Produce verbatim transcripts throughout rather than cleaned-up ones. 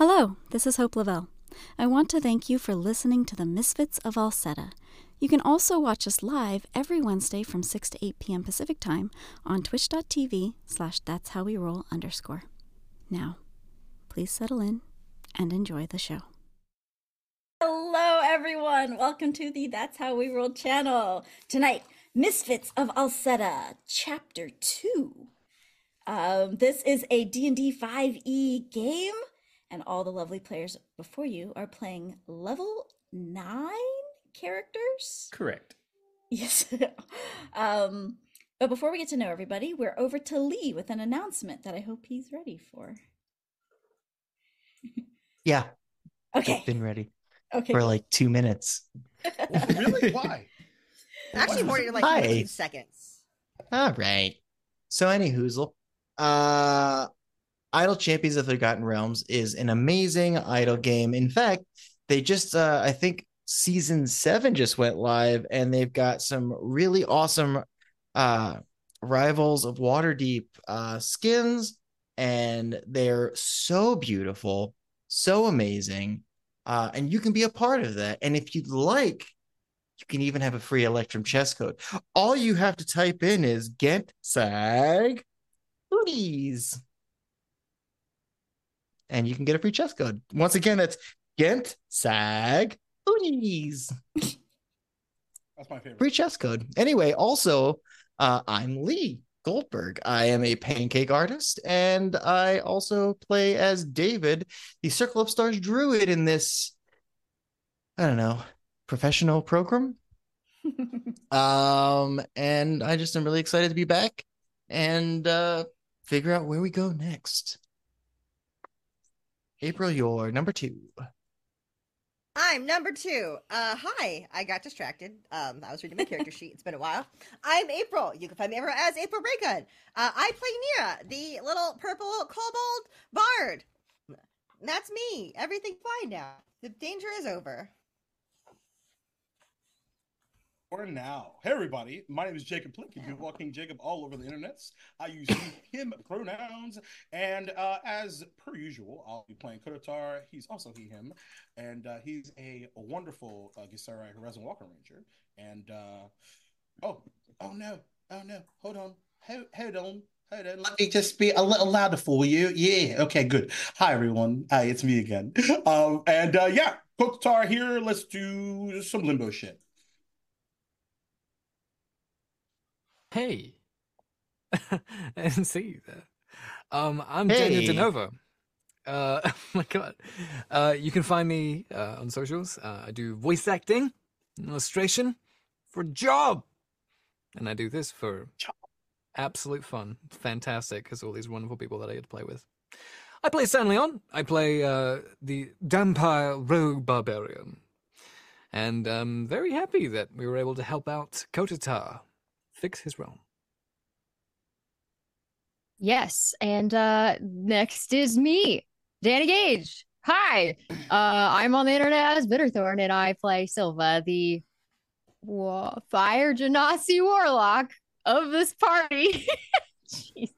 Hello, this is Hope Lavelle. I want to thank you for listening to the Misfits of Alseta. You can also watch us live every Wednesday from six to eight p m Pacific Time on twitch.tv slash that's how we roll underscore. Now, please settle in and enjoy the show. Hello, everyone. Welcome to the That's How We Roll channel. Tonight, Misfits of Alseta, Chapter two. Um, this is a D and D five E game, and all the lovely players before you are playing level nine characters? Correct. Yes. um, but before we get to know everybody, we're over to Lee with an announcement that I hope he's ready for. Yeah. Okay. I've been ready okay. for like two minutes. Really? Why? Actually, more like Hi. fifteen seconds. All right. So, any whoozle. Uh, Idle Champions of Forgotten Realms is an amazing idle game. In fact, they just, uh, I think, season seven just went live, and they've got some really awesome uh, Rivals of Waterdeep uh, skins, and they're so beautiful, so amazing, uh, and you can be a part of that. And if you'd like, you can even have a free Electrum chess code. All you have to type in is Gent Sag Hoodies, and you can get a free chess code. Once again, that's Gent Sag Hoodies. That's my favorite. Free chess code. Anyway, also, uh, I'm Lee Goldberg. I am a pancake artist, and I also play as David, the Circle of Stars Druid in this, I don't know, professional program. um and I just am really excited to be back and uh figure out where we go next. April, you're number two. I'm number two. Uh hi, I got distracted. um I was reading my character sheet. It's been a while. I'm April. You can find me ever as April Raygun. uh I play Nira, the little purple kobold bard. That's me. Everything fine now. The danger is over. For now. Hey, everybody. My name is Jacob Plink. You've been walking Jacob all over the internets. I use him pronouns. And uh, as per usual, I'll be playing Kotatar. He's also he, him. And uh, he's a wonderful uh, Gisari Horizon Walker Ranger. And, uh, oh, oh no, oh no. Hold on. Hold, hold on. Hold on. Let me just be a little louder for you. Yeah. Okay, good. Hi, everyone. Hi, it's me again. um, and uh, yeah, Kotatar here. Let's do some Limbo shit. Hey, and see that. Um, I'm hey. Daniel Denova. Uh, oh my god. Uh, you can find me uh, on socials. Uh, I do voice acting, illustration for a job, and I do this for absolute fun. It's fantastic because all these wonderful people that I get to play with. I play San'laeon. I play uh, the Dhampir Rogue Barbarian, and I'm very happy that we were able to help out Kotatar fix his realm. Yes, and uh, next is me, Dani Gage. Hi, uh, I'm on the internet as Bitterthorn, and I play Silva, the whoa, Fire Genasi Warlock of this party. Jesus,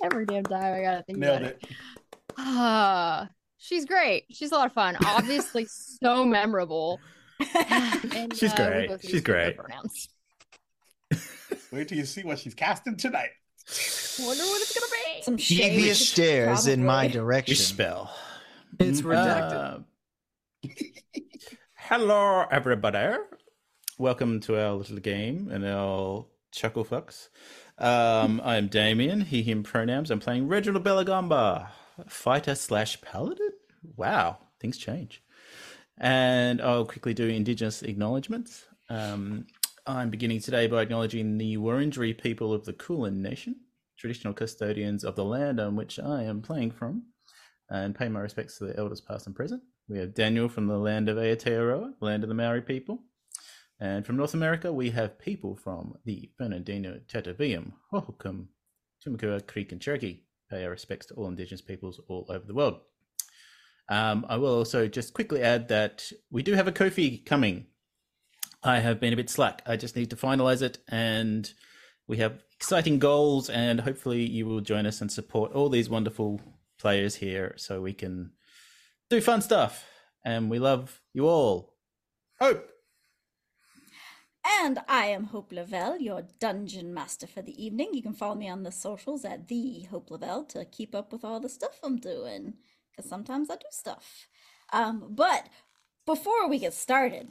every damn time I gotta think Nailed about it. it. Uh, she's great. She's a lot of fun. Obviously, so memorable. and, she's uh, great. She's great. Wait till you see what she's casting tonight. Wonder what it's gonna be. Some devious stares in my direction. Your spell. It's redacted. Uh, hello, everybody. Welcome to our little game and our chuckle fucks. Um, I'm Damien. He, him pronouns. I'm playing Reginald Bellagamba, fighter slash paladin. Wow, things change. And I'll quickly do Indigenous acknowledgements. Um, I'm beginning today by acknowledging the Wurundjeri people of the Kulin Nation, traditional custodians of the land on which I am playing from, and pay my respects to the elders past and present. We have Daniel from the land of Aotearoa, land of the Maori people. And from North America, we have people from the Fernandino, Tataviam, Hohokam, Tumakua, Creek, and Cherokee. Pay our respects to all Indigenous peoples all over the world. Um, I will also just quickly add that we do have a Ko-fi coming. I have been a bit slack. I just need to finalize it, and we have exciting goals, and hopefully you will join us and support all these wonderful players here so we can do fun stuff. And we love you all. Hope! And I am Hope Lavelle, your dungeon master for the evening. You can follow me on the socials at the Hope Lavelle to keep up with all the stuff I'm doing, because sometimes I do stuff. Um, but before we get started,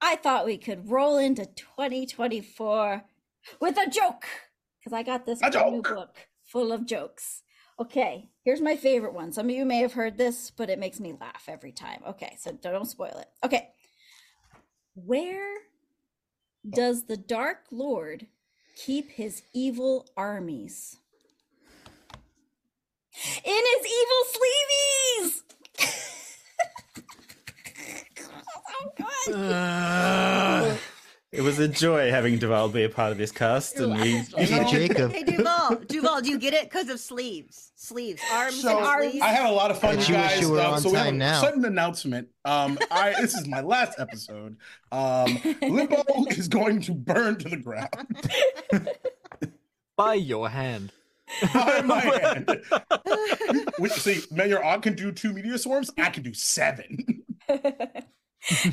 I thought we could roll into twenty twenty-four with a joke, because I got this new book full of jokes. Okay, here's my favorite one. Some of you may have heard this, but it makes me laugh every time. Okay, so don't spoil it. Okay, where does the Dark Lord keep his evil armies? In his evil sleeveys! Oh, God! Uh, it was a joy having Duval be a part of this cast. And we... Hey, Jacob. Hey, Duval. Duval, do you get it? Because of sleeves. Sleeves. Arms so and arms. I had a lot of fun, you guys. You um, so we have a sudden announcement. Um, I, this is my last episode. Um, Limbo is going to burn to the ground. By your hand. By my hand. Which, see, now your aunt can do two meteor swarms. I can do seven.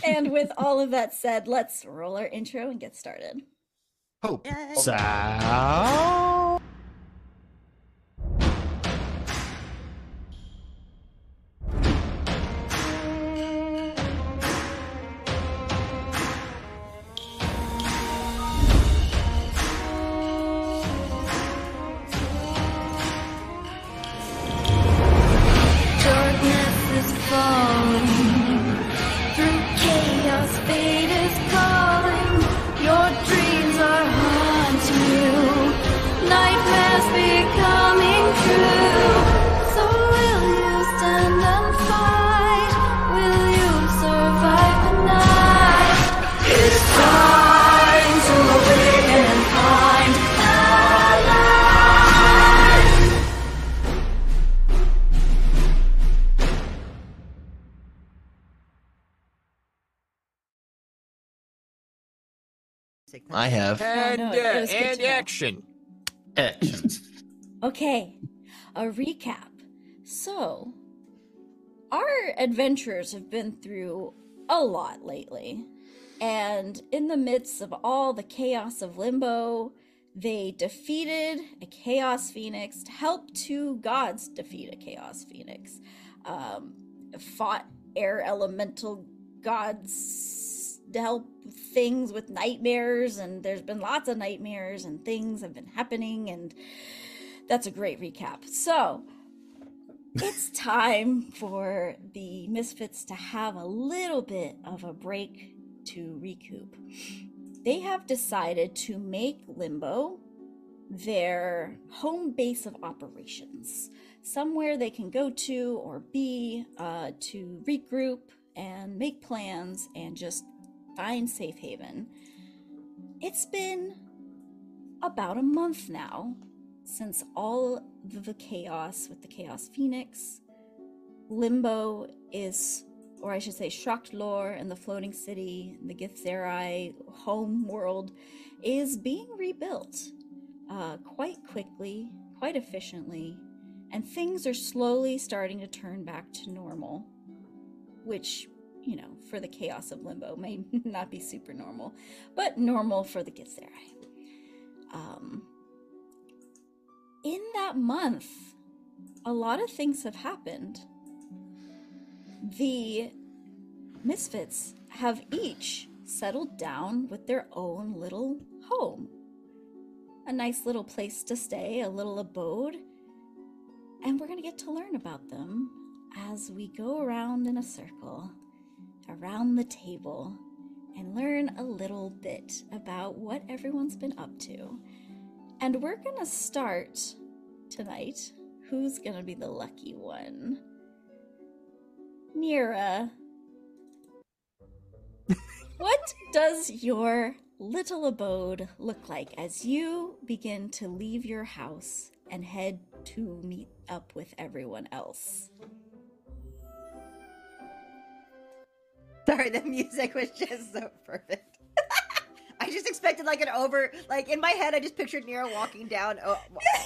And with all of that said, let's roll our intro and get started. Hope. So... I have. And, oh, no, uh, and action. Action. Okay, a recap. So, our adventurers have been through a lot lately. And in the midst of all the chaos of Limbo, they defeated a Chaos Phoenix, helped two gods defeat a Chaos Phoenix, um, fought air elemental gods to help things with nightmares, and there's been lots of nightmares and things have been happening, and that's a great recap. So it's time for the Misfits to have a little bit of a break to recoup. They have decided to make Limbo their home base of operations, somewhere they can go to or be uh, to regroup and make plans and just find safe haven. It's been about a month now since all the chaos with the Chaos Phoenix. Limbo is, or I should say Shra'kt'lor and the floating city, and the Githzerai home world is being rebuilt uh, quite quickly, quite efficiently, and things are slowly starting to turn back to normal, which, you know, for the chaos of Limbo may not be super normal, but normal for the Githzerai. Um, in that month, a lot of things have happened. The Misfits have each settled down with their own little home, a nice little place to stay, a little abode, and we're going to get to learn about them as we go around in a circle around the table and learn a little bit about what everyone's been up to. And we're gonna start tonight. Who's gonna be the lucky one? Nira, what does your little abode look like as you begin to leave your house and head to meet up with everyone else? Sorry, the music was just so perfect. I just expected like an over, like in my head, I just pictured Nira walking down a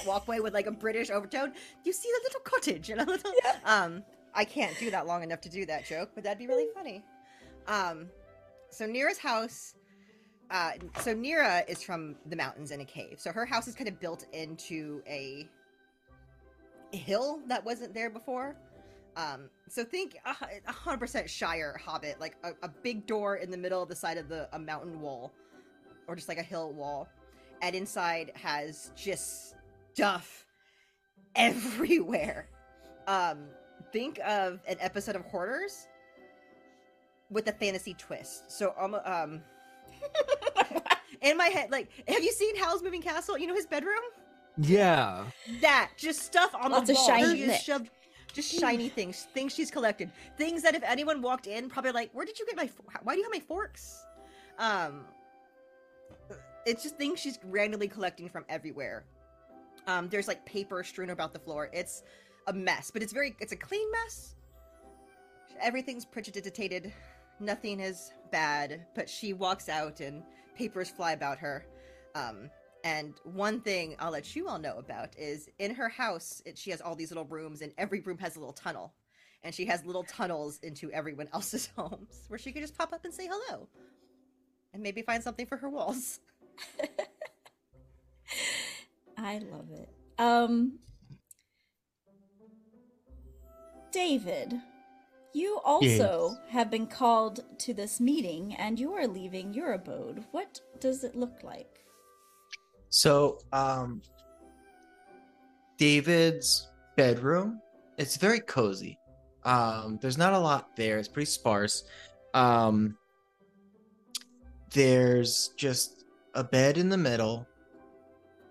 walkway with like a British overtone. You see the little cottage and a little, yeah. um, I can't do that long enough to do that joke, but that'd be really funny. Um, so Nira's house, uh, so Nira is from the mountains in a cave. So her house is kind of built into a hill that wasn't there before. Um, so think a hundred percent Shire Hobbit, like a, a big door in the middle of the side of the a mountain wall, or just like a hill wall, and inside has just stuff everywhere. Um, think of an episode of Hoarders with a fantasy twist. So um, um in my head, like, have you seen Howl's Moving Castle? You know his bedroom? Yeah. That just stuff on Lots the wall. Lots of shiny. Just shoved. Just shiny things, things she's collected. Things that if anyone walked in, probably like, where did you get my, why do you have my forks? Um, it's just things she's randomly collecting from everywhere. Um, there's like paper strewn about the floor. It's a mess, but it's very, it's a clean mess. Everything's precipitated. Nothing is bad, but she walks out and papers fly about her. Um, And one thing I'll let you all know about is in her house, it, she has all these little rooms, and every room has a little tunnel. And she has little tunnels into everyone else's homes where she could just pop up and say hello. And maybe find something for her walls. I love it. Um, David, you also yes. have been called to this meeting, and you are leaving your abode. What does it look like? So, um, David's bedroom, it's very cozy. Um, there's not a lot there. It's pretty sparse. Um, there's just a bed in the middle.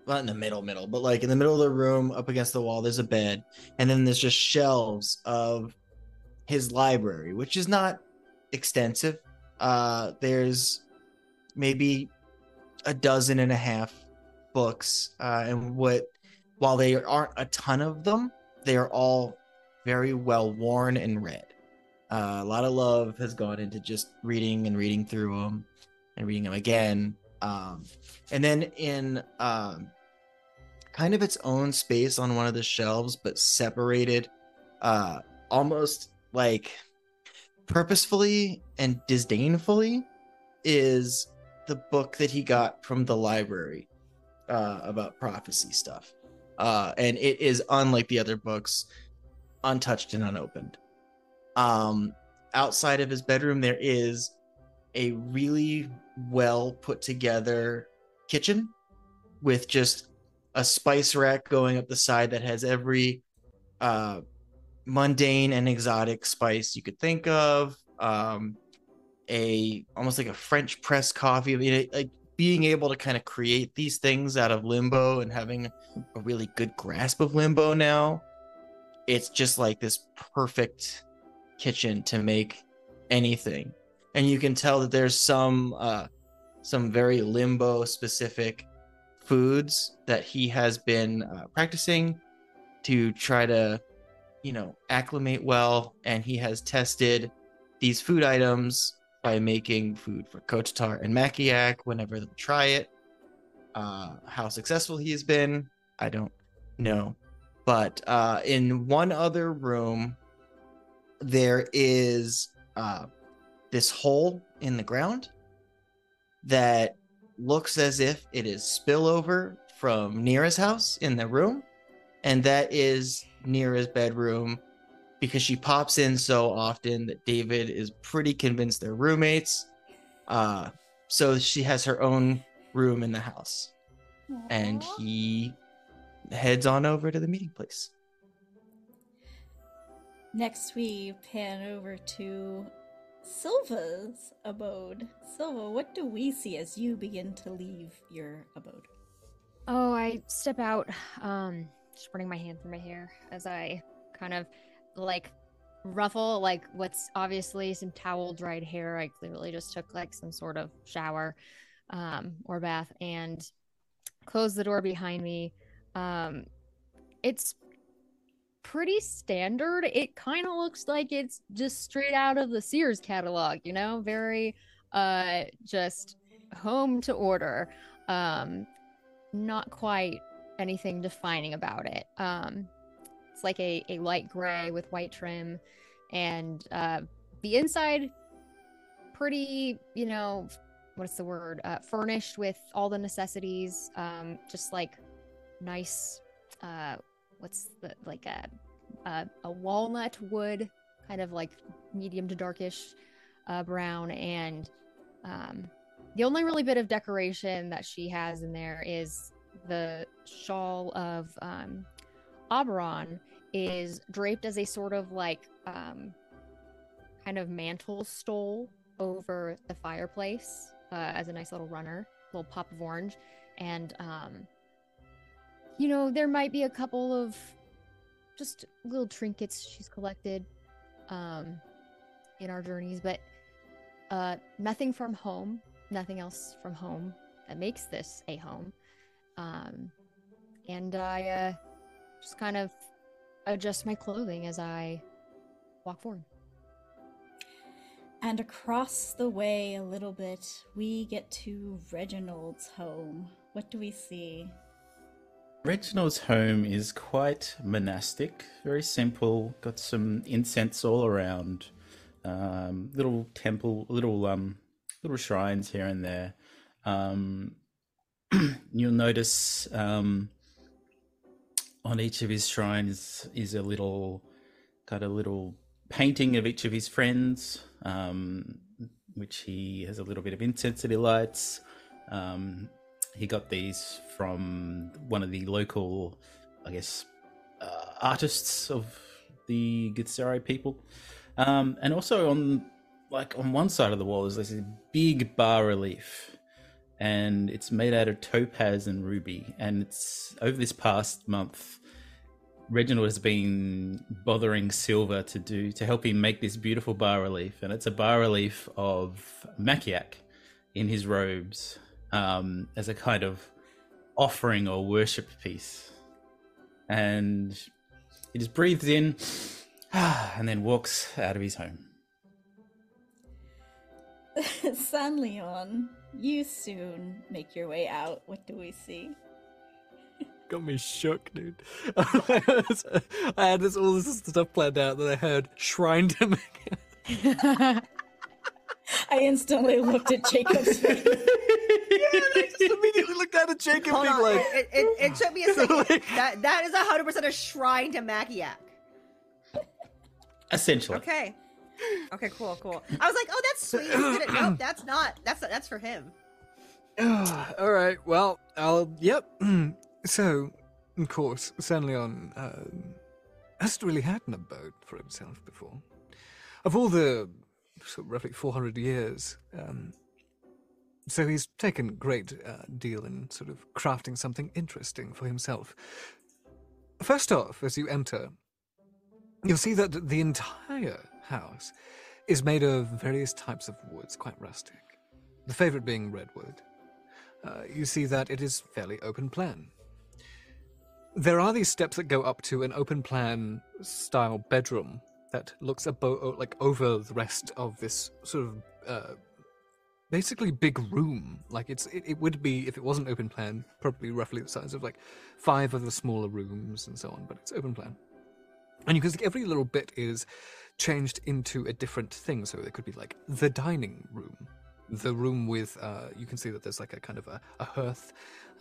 Not in the middle, middle, but like in the middle of the room, up against the wall, there's a bed. And then there's just shelves of his library, which is not extensive. Uh, there's maybe a dozen and a half books, uh, and what while they aren't a ton of them, they are all very well worn and read. Uh, a lot of love has gone into just reading and reading through them and reading them again. Um, and then in um, kind of its own space on one of the shelves, but separated uh, almost like purposefully and disdainfully, is the book that he got from the library. Uh, about prophecy stuff, uh, and it is, unlike the other books, untouched and unopened. Um, outside of his bedroom, there is a really well put together kitchen with just a spice rack going up the side that has every uh, mundane and exotic spice you could think of. Um, a almost like a French press coffee. I mean, it, like. Being able to kind of create these things out of Limbo and having a really good grasp of Limbo now, it's just like this perfect kitchen to make anything. And you can tell that there's some uh, some very Limbo specific foods that he has been uh, practicing to try to, you know, acclimate well. And he has tested these food items by making food for Kotatar and Makiak whenever they try it. Uh, how successful he has been, I don't know. But uh, in one other room, there is uh, this hole in the ground that looks as if it is spillover from Nira's house in the room. And that is Nira's bedroom, because she pops in so often that David is pretty convinced they're roommates. Uh, so she has her own room in the house. Aww. And he heads on over to the meeting place. Next, we pan over to Silva's abode. Silva, what do we see as you begin to leave your abode? Oh, I step out, um, just running my hand through my hair as I kind of like ruffle like what's obviously some towel dried hair. I clearly just took like some sort of shower um or bath, and close the door behind me. Um it's pretty standard. It kind of looks like it's just straight out of the Sears catalog, you know, very uh just home to order. Um, not quite anything defining about it. Um, it's like a, a light gray with white trim, and uh, the inside, pretty, you know, what's the word? Uh, furnished with all the necessities. Um, just like nice, uh, what's the, like a, a, a walnut wood, kind of like medium to darkish uh, brown. And um, the only really bit of decoration that she has in there is the shawl of um, Oberon is draped as a sort of like um, kind of mantle stole over the fireplace uh, as a nice little runner, little pop of orange. And, um, you know, there might be a couple of just little trinkets she's collected um, in our journeys, but uh, nothing from home, nothing else from home that makes this a home. Um, and I uh, just kind of adjust my clothing as I walk forward. And across the way a little bit, we get to Reginald's home. What do we see? Reginald's home is quite monastic, very simple, got some incense all around, um, little temple, little um, little shrines here and there. Um, you'll notice um, on each of his shrines is a little, got a little painting of each of his friends, um, which he has a little bit of incense that he lights. Um, he got these from one of the local, I guess, uh, artists of the Githzerai people. Um, and also on, like, on one side of the wall is this big bas relief, and it's made out of topaz and ruby. And it's over this past month, Reginald has been bothering Silva to do to help him make this beautiful bas-relief, and it's a bas-relief of Makiak in his robes um, as a kind of offering or worship piece. And he just breathes in and then walks out of his home. San'laeon, you soon make your way out. What do we see? Got me shook, dude. I had this, all this stuff planned out that I heard shrine to make. I instantly looked at Jacob's face. Yeah, I just immediately looked out at Jacob Hold being on. like... It, it, it took me a second. Like... That, that is one hundred percent a shrine to Makiak. Essentially. Okay. Okay, cool, cool. I was like, oh, that's sweet. It. Nope, that's not. That's, that's for him. All right, well, I'll... Yep. So, of course, San'laeon uh, hasn't really had an abode for himself before. Of all the sort of roughly four hundred years, um, so he's taken a great uh, deal in sort of crafting something interesting for himself. First off, as you enter, you'll see that the entire house is made of various types of woods, quite rustic. The favourite being redwood. Uh, you see that it is fairly open plan. There are these steps that go up to an open-plan style bedroom that looks abo- like over the rest of this sort of uh, basically big room. Like it's it, it would be, if it wasn't open-plan, probably roughly the size of like five of the smaller rooms and so on, but it's open-plan. And you can see every little bit is changed into a different thing. So there could be like the dining room, the room with, uh, you can see that there's like a kind of a, a hearth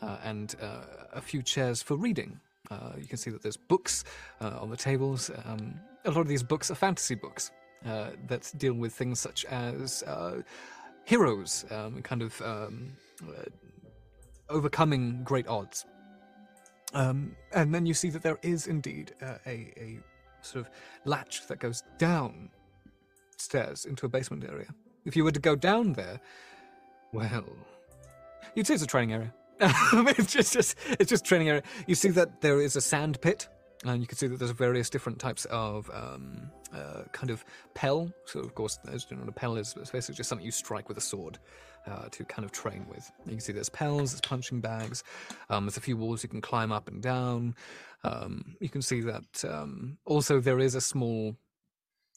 uh, and uh, a few chairs for reading. Uh, you can see that there's books uh, on the tables. Um, a lot of these books are fantasy books uh, that deal with things such as uh, heroes, um, kind of um, uh, overcoming great odds. Um, and then you see that there is indeed uh, a, a sort of latch that goes downstairs into a basement area. If you were to go down there, well, you'd say it's a training area. it's just, just, it's just training area. You see that there is a sand pit, and you can see that there's various different types of um, uh, kind of pell. So, of course, as you know, a pell is basically just something you strike with a sword uh, to kind of train with. You can see there's pels, there's punching bags, um, there's a few walls you can climb up and down. Um, you can see that um, also there is a small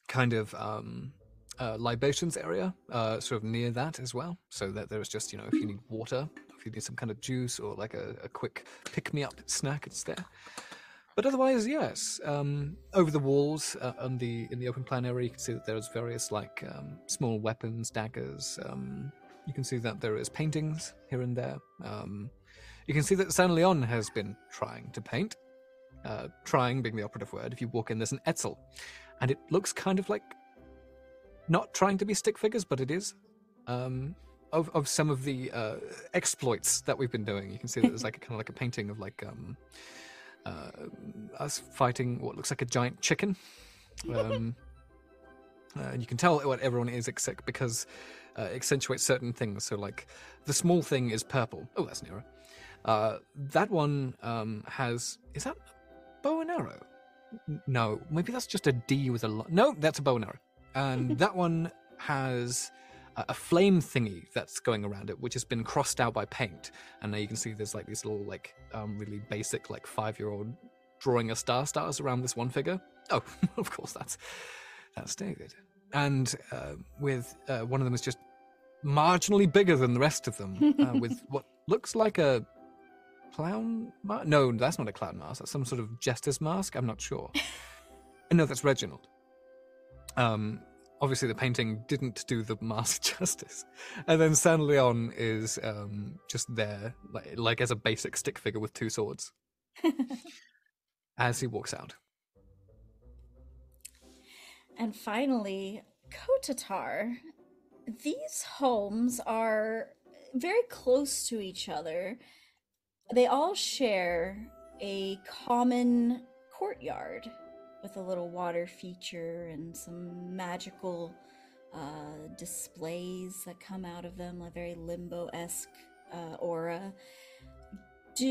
kind of... Um, uh, libations area, uh, sort of near that as well, so that there is just, you know, if you need water, if you need some kind of juice or like a, a quick pick-me-up snack, it's there. But otherwise, yes. Um, over the walls, uh, on the in the open plan area, you can see that there's various like um, small weapons, daggers. Um, you can see that there is paintings here and there. Um, you can see that San'laeon has been trying to paint. Uh, trying being the operative word. If you walk in, there's an Etzel, and it looks kind of like not trying to be stick figures, but it is. Um, of of some of the uh, exploits that we've been doing, you can see that there's like a, kind of like a painting of like. Um, Uh, us fighting what looks like a giant chicken, um, uh, and you can tell what everyone is except because uh, accentuates certain things. So, like the small thing is purple. Oh, that's Nira. Uh, that one um, has is that a bow and arrow? No, maybe that's just a D with a lo- no. That's a bow and arrow, and that one has a flame thingy that's going around it, which has been crossed out by paint. And now you can see there's like these little like um, really basic like five-year-old drawing of star stars around this one figure. Oh, of course, that's that's David. And uh, with uh, one of them is just marginally bigger than the rest of them, uh, with what looks like a clown mask. No, that's not a clown mask. That's some sort of jester's mask. I'm not sure. And no, that's Reginald. Um... Obviously, the painting didn't do the mask justice. And then San'laeon is um, just there, like, like as a basic stick figure with two swords, as he walks out. And finally, Kotatar. These homes are very close to each other. They all share a common courtyard, with a little water feature and some magical uh, displays that come out of them, a very Limbo-esque uh, aura. Do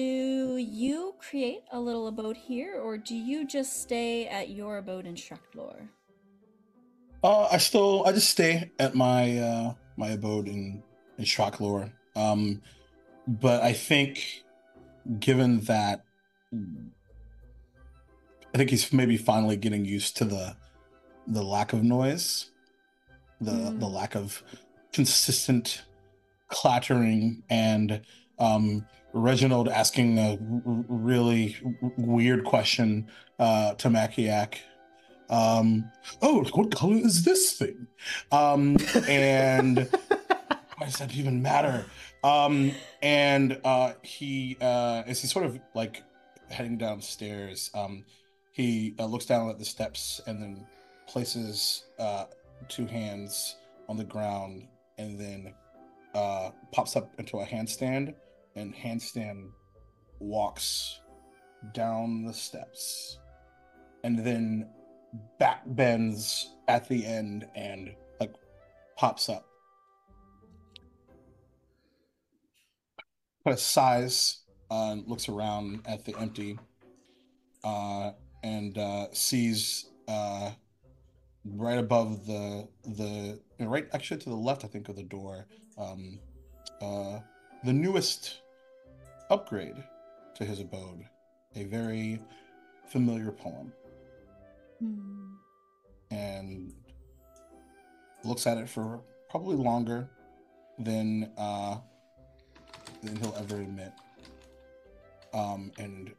you create a little abode here, or do you just stay at your abode in Shra'kt'lor? Uh, I still, I just stay at my uh, my abode in, in Shra'kt'lor. Um, but I think, given that, I think he's maybe finally getting used to the the lack of noise, the mm. the lack of consistent clattering, and um, Reginald asking a r- really weird question uh, to Makiak. Um, oh, what color is this thing? Um, and why does that even matter? Um, and uh, he, uh, as he's sort of like heading downstairs, um, He uh, looks down at the steps and then places uh, two hands on the ground and then uh, pops up into a handstand, and handstand walks down the steps and then back bends at the end and like pops up. Kind of sighs uh, and looks around at the empty. Uh, And uh, sees uh, right above the the right, actually to the left, I think, of the door, um, uh, the newest upgrade to his abode, a very familiar poem, mm. and looks at it for probably longer than uh, than he'll ever admit, um, and.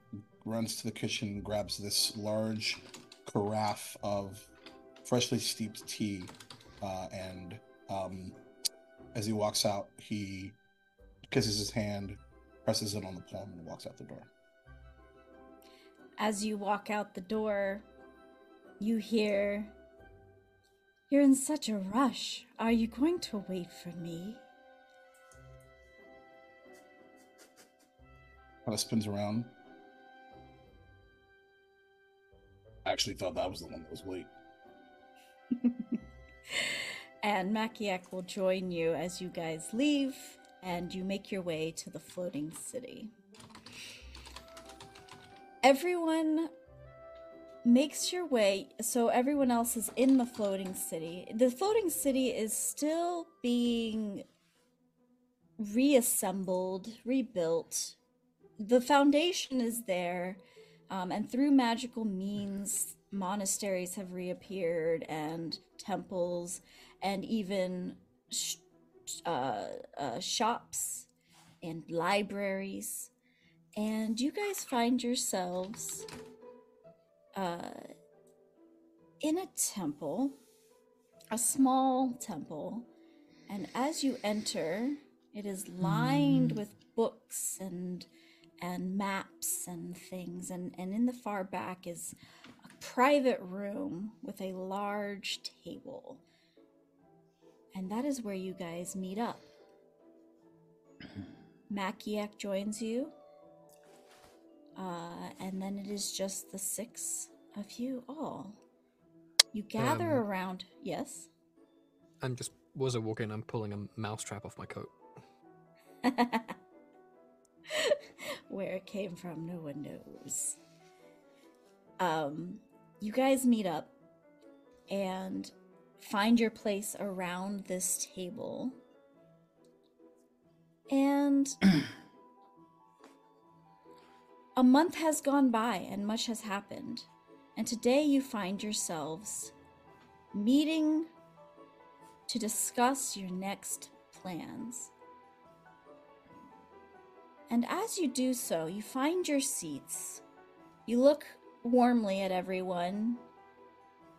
Runs to the kitchen, grabs this large carafe of freshly steeped tea, uh, and um, as he walks out, he kisses his hand, presses it on the palm, and walks out the door. As you walk out the door, you hear, "You're in such a rush. Are you going to wait for me?" Kind of spins around. I actually thought that was the one that was late. And Makiak will join you as you guys leave and you make your way to the floating city. Everyone makes your way, so everyone else is in the floating city. The floating city is still being reassembled, rebuilt. The foundation is there. Um, and through magical means, monasteries have reappeared and temples and even sh uh, uh, shops and libraries, and you guys find yourselves uh, in a temple, a small temple, and as you enter, it is lined mm. with books and and maps and things, and, and in the far back is a private room with a large table. And that is where you guys meet up. Makiak joins you, uh, and then it is just the six of you all. You gather um, around, yes? I'm just, was I walking, I'm pulling a mousetrap off my coat. Where it came from, no one knows. Um, you guys meet up and find your place around this table. And a month has gone by and much has happened. And today you find yourselves meeting to discuss your next plans. And as you do so, you find your seats, you look warmly at everyone,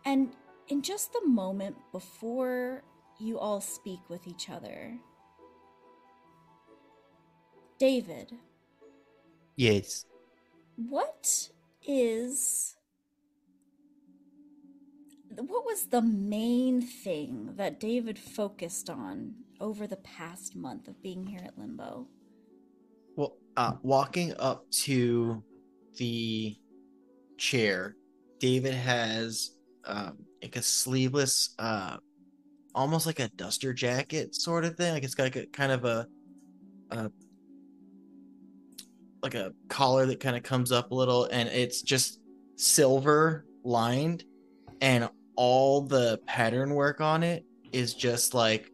and in just the moment before you all speak with each other, David. Yes. What is, what was the main thing that David focused on over the past month of being here at Limbo? Well, uh, walking up to the chair, David has um, like a sleeveless, uh, almost like a duster jacket sort of thing. Like it's got like a, kind of a, a, like a collar that kind of comes up a little, and it's just silver lined, and all the pattern work on it is just like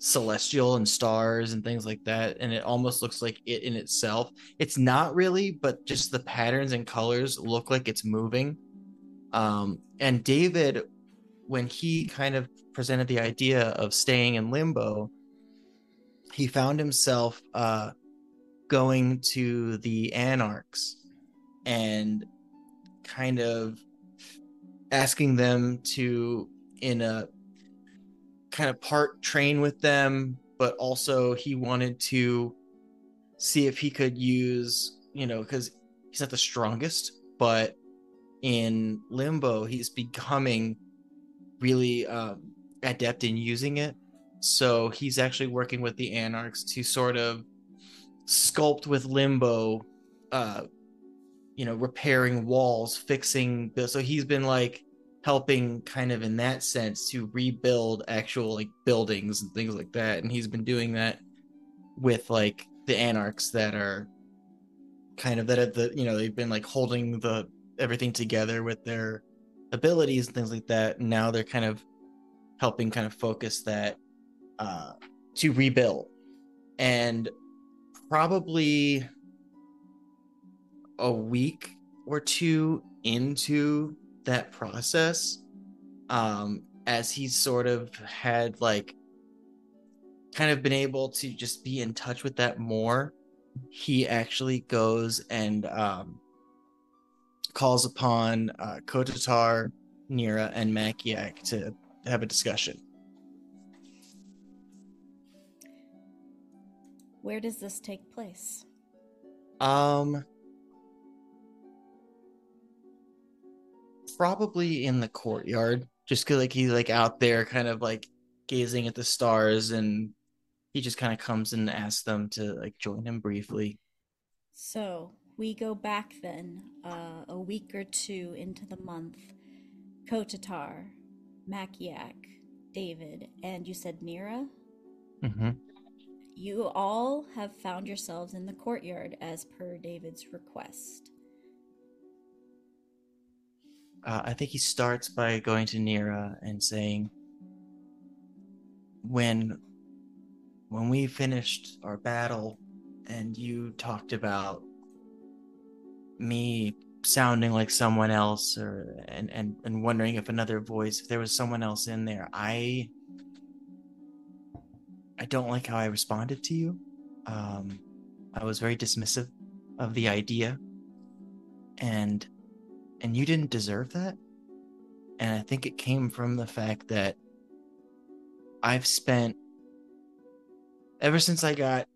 celestial and stars and things like that, and it almost looks like it in itself. It's not really, but just the patterns and colors look like it's moving. Um, and David, when he kind of presented the idea of staying in Limbo, he found himself uh, going to the Anarchs and kind of asking them to, in a kind of part train with them, but also he wanted to see if he could use, you know, because he's not the strongest, but in Limbo he's becoming really um, adept in using it. So he's actually working with the Anarchs to sort of sculpt with Limbo, uh, you know, repairing walls, fixing, so he's been like helping kind of in that sense to rebuild actual like buildings and things like that. And he's been doing that with like the Anarchs that are kind of that at the, you know, they've been like holding the everything together with their abilities and things like that. And now they're kind of helping kind of focus that uh, to rebuild. And probably a week or two into that process, um, as he's sort of had like kind of been able to just be in touch with that more, he actually goes and um, calls upon uh, Kotatar, Nira, and Makiak to have a discussion. Where does this take place? Um... Probably in the courtyard, just cause like he's like out there kind of like gazing at the stars, and he just kind of comes and asks them to like join him briefly. So we go back then uh, a week or two into the month. Kotatar, Makiak, David, and you said Nira? Mm-hmm. You all have found yourselves in the courtyard as per David's request. Uh, I think he starts by going to Nira and saying, when when we finished our battle and you talked about me sounding like someone else, or and, and and wondering if another voice, if there was someone else in there. I I don't like how I responded to you. Um, I was very dismissive of the idea, and and you didn't deserve that. And I think it came from the fact that I've spent, ever since I got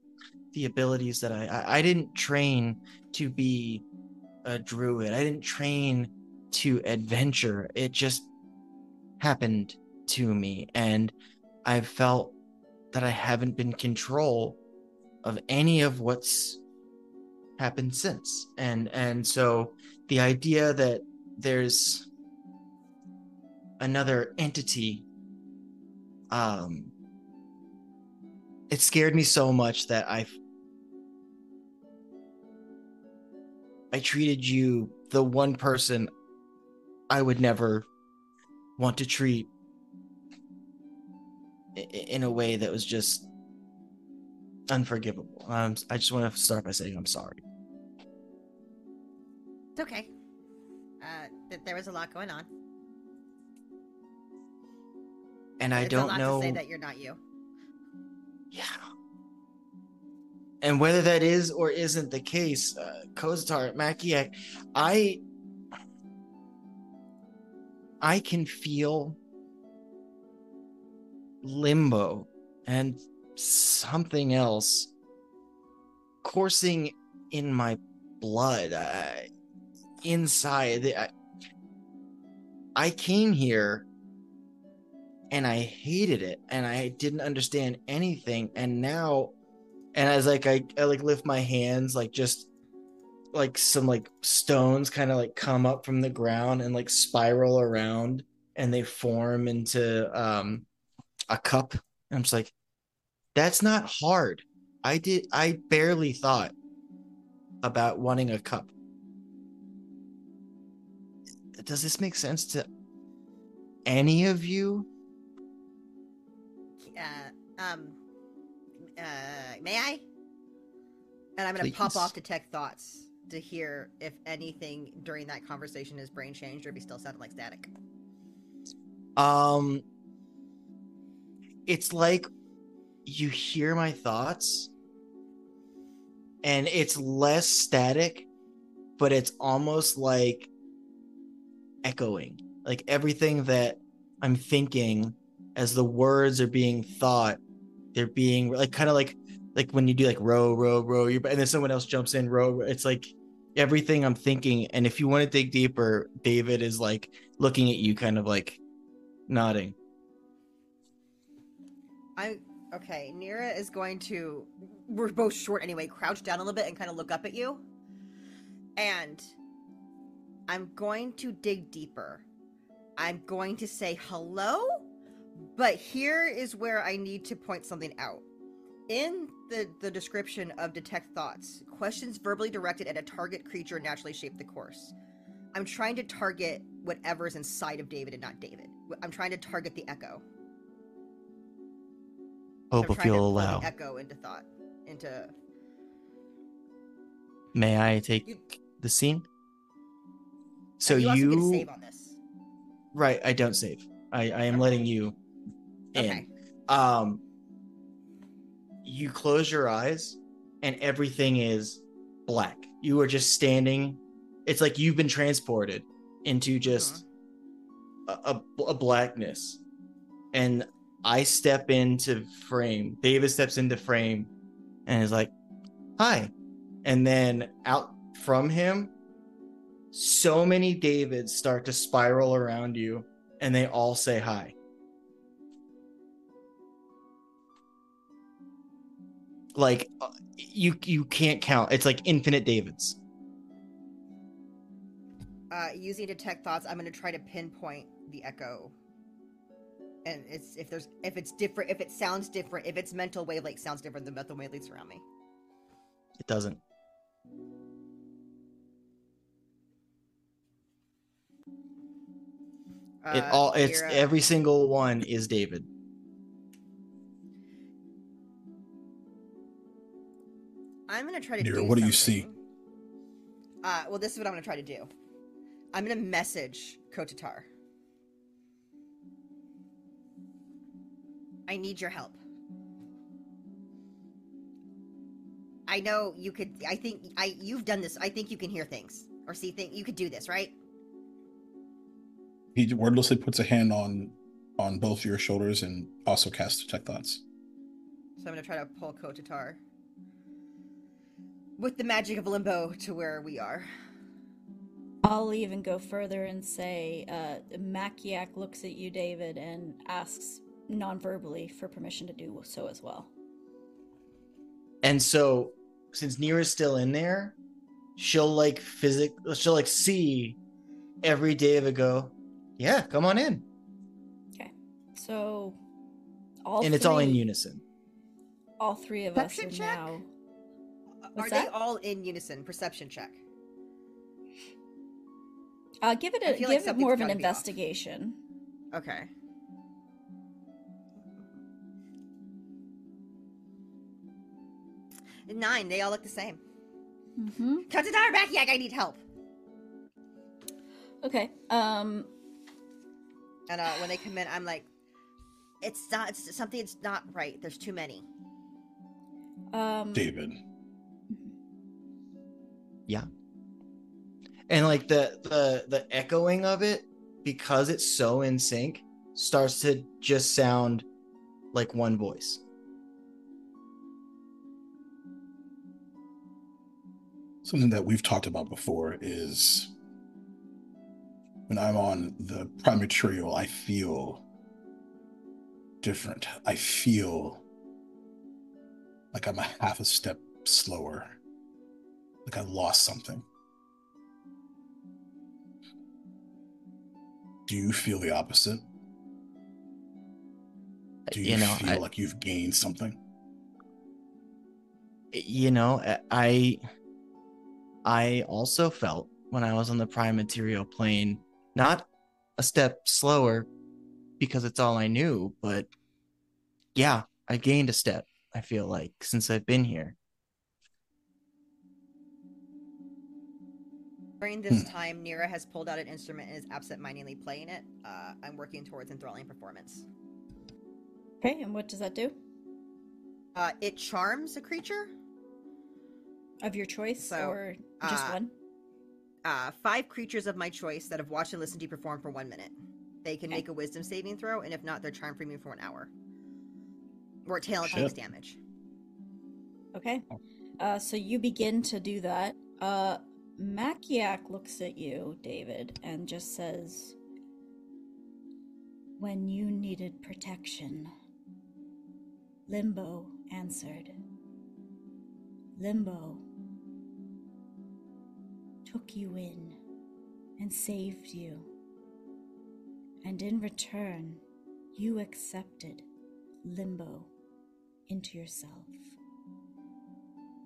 the abilities that I, I, I didn't train to be a druid. I didn't train to adventure. It just happened to me. And I've felt that I haven't been in control of any of what's happened since. And, and so the idea that there's another entity, um, it scared me so much that I I treated you, the one person I would never want to treat, in a way that was just unforgivable. Um, I just want to start by saying I'm sorry. It's okay. Uh, th- there was a lot going on, and I it's don't a lot know to say that you're not you. Yeah. And whether that is or isn't the case, uh, Kotatar, Makiak, I... I can feel limbo and something else coursing in my blood. I, inside. I, I came here... and I hated it, and I didn't understand anything. And now, and as like I, I like lift my hands, like just like some like stones kind of like come up from the ground and like spiral around, and they form into um, a cup. And I'm just like, that's not hard. I did. I barely thought about wanting a cup. Does this make sense to any of you? Uh, um, uh, may I? And I'm going to pop off Detect Thoughts to hear if anything during that conversation his brain changed or if he still sounded like static. Um, it's like you hear my thoughts and it's less static, but it's almost like echoing. Like everything that I'm thinking, as the words are being thought, they're being like kind of like like when you do like row, row, row, and then someone else jumps in, row, row. It's like everything I'm thinking. And if you want to dig deeper, David is like looking at you, kind of like nodding. I'm okay. Nira is going to, we're both short anyway, crouch down a little bit and kind of look up at you. And I'm going to dig deeper. I'm going to say hello. But here is where I need to point something out. In the, the description of Detect Thoughts, questions verbally directed at a target creature naturally shape the course. I'm trying to target whatever is inside of David and not David. I'm trying to target the echo. Hope so if you'll allow. The echo into thought. Into. May I take you... the scene? So you. You... Can save on this. Right, I don't save. I, I am okay. Letting you in. Okay. Um, you close your eyes and everything is black. You are just standing. It's like you've been transported into just uh-huh. a, a, a blackness. And I step into frame. David steps into frame and is like, hi. And then out from him, so many Davids start to spiral around you. And they all say hi. Like, you you can't count. It's like infinite Davids. Uh, using Detect Thoughts, I'm going to try to pinpoint the echo. And it's if there's if it's different, if it sounds different, if its mental wavelength sounds different than mental wavelengths around me. It doesn't. It all it's uh, every single one is David. I'm gonna try to Nira, do what something. Do you see? Uh, well, this is what I'm going to try to do. I'm going to message Kotatar. I need your help. I know you could, I think, I you've done this. I think you can hear things or see things. You could do this, right? He wordlessly puts a hand on on both your shoulders and also casts Detect Thoughts. So I'm going to try to pull Kotatar with the magic of Limbo to where we are. I'll even go further and say, uh, Makiak looks at you, David, and asks non-verbally for permission to do so as well. And so, since Nira's still in there, she'll like physic, she'll like see every David go, yeah, come on in. Okay, so all and three, it's all in unison. All three of perception us are check? Now. What's are that? They all in unison? Perception check. Uh, give it a give like it more of an investigation. Off. Okay. Nine. They all look the same. Mm-hmm. Kotatar, Makiak, I need help. Okay. Um. And uh, when they come in, I'm like, it's not. It's something. It's not right. There's too many. Um. David. Yeah. And like the the the echoing of it, because it's so in sync, starts to just sound like one voice. Something that we've talked about before is when I'm on the prime material, I feel different. I feel like I'm a half a step slower. Like I lost something. Do you feel the opposite? Do you, you know, feel I, like you've gained something? You know, I... I also felt when I was on the prime material plane, not a step slower because it's all I knew, but yeah, I gained a step, I feel like, since I've been here. During this hmm. time, Nira has pulled out an instrument and is absentmindedly playing it. Uh, I'm working towards enthralling performance. Okay, and what does that do? Uh, it charms a creature. Of your choice, so, or just uh, one? Uh, five creatures of my choice that have watched and listened to you perform for one minute. They can okay. make a wisdom saving throw, and if not, they're charmed for me for an hour. Or tail and takes damage. Okay. Uh, so you begin to do that. Uh, Makiak looks at you, David, and just says, when you needed protection, Limbo answered. Limbo took you in and saved you, and in return, you accepted Limbo into yourself.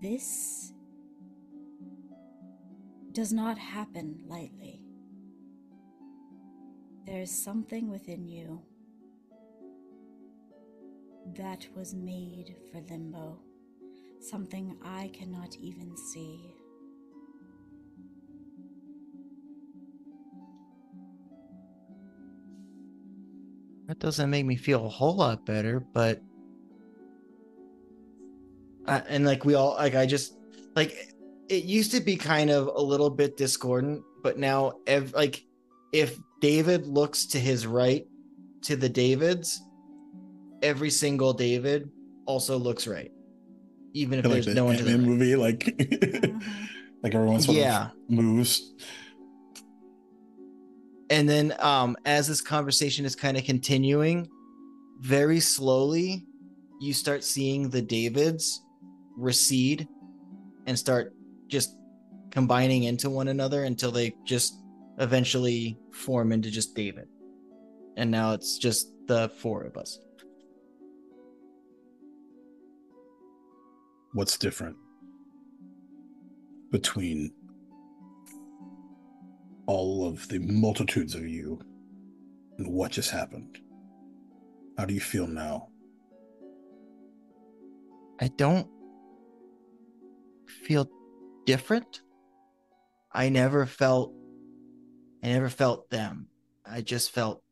This does not happen lightly. There is something within you that was made for Limbo. Something I cannot even see. That doesn't make me feel a whole lot better, but I, and like we all like I just like it used to be kind of a little bit discordant, but now ev- like if David looks to his right to the Davids, every single David also looks right. Even if like there's the no one to the movie, like, like everyone's yeah. moves. And then, um, as this conversation is kind of continuing, very slowly, you start seeing the Davids recede and start just combining into one another until they just eventually form into just David. And now it's just the four of us. What's different between all of the multitudes of you and what just happened? How do you feel now? I don't feel different. I never felt, I never felt them. I just felt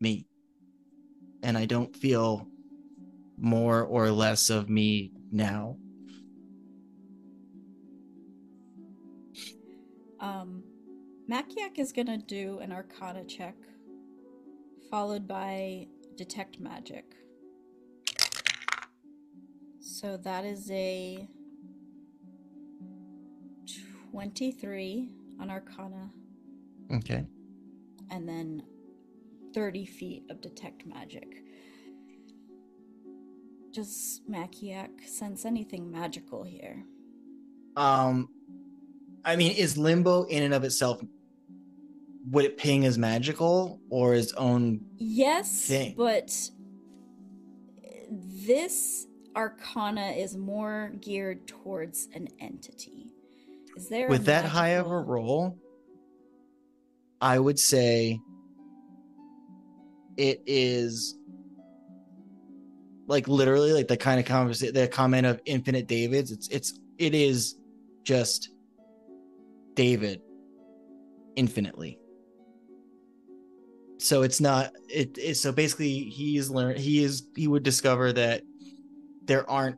me. And I don't feel more or less of me now. Um, Makiak is going to do an Arcana check, followed by Detect Magic. So that is a twenty-three on Arcana. Okay. And then thirty feet of Detect Magic. Does Makiak sense anything magical here? Um, I mean, is Limbo in and of itself, would it ping as magical or its own yes, thing? Yes, but this Arcana is more geared towards an entity. Is there with that magical... high of a roll, I would say it is like literally like the kind of conversation, the comment of Infinite Davids. It's it's it is just David infinitely. So it's not it is so basically he is learn he is he would discover that there aren't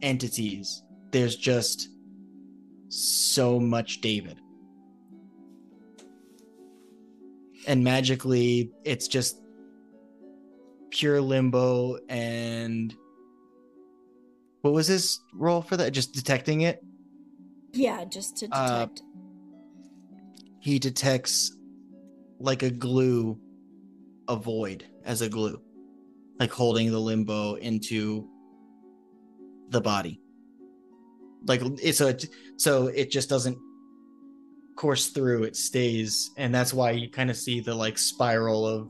entities. There's just so much David. And magically, it's just pure Limbo and... What was his role for that? Just detecting it? Yeah, just to detect. Uh, he detects like a glue, a void as a glue. Like holding the Limbo into the body. Like it's a, so it just doesn't course through, it stays, and that's why you kind of see the like spiral of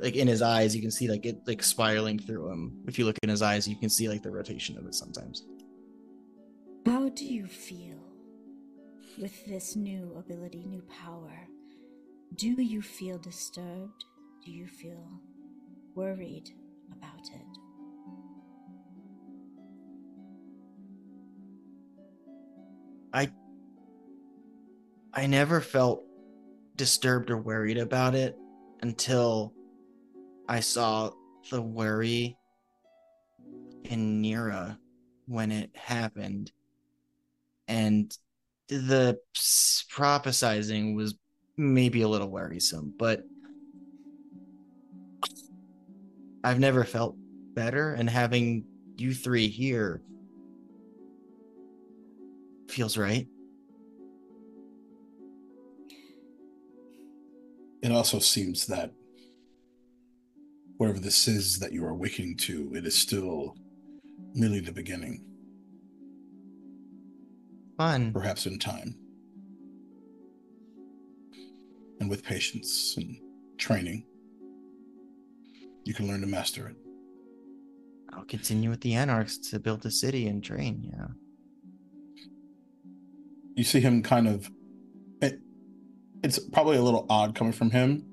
like in his eyes, you can see like it like spiraling through him. If you look in his eyes, you can see like the rotation of it sometimes. How do you feel with this new ability, new power? Do you feel disturbed? Do you feel worried about it? I I never felt disturbed or worried about it until I saw the worry in Nira when it happened. And the prophesizing was maybe a little worrisome, but I've never felt better, and having you three here feels right. It also seems that whatever this is that you are waking to, it is still merely the beginning. Fun. Perhaps in time. And with patience and training, you can learn to master it. I'll continue with the Anarchs to build a city and train, yeah. You see him kind of... It's probably a little odd coming from him.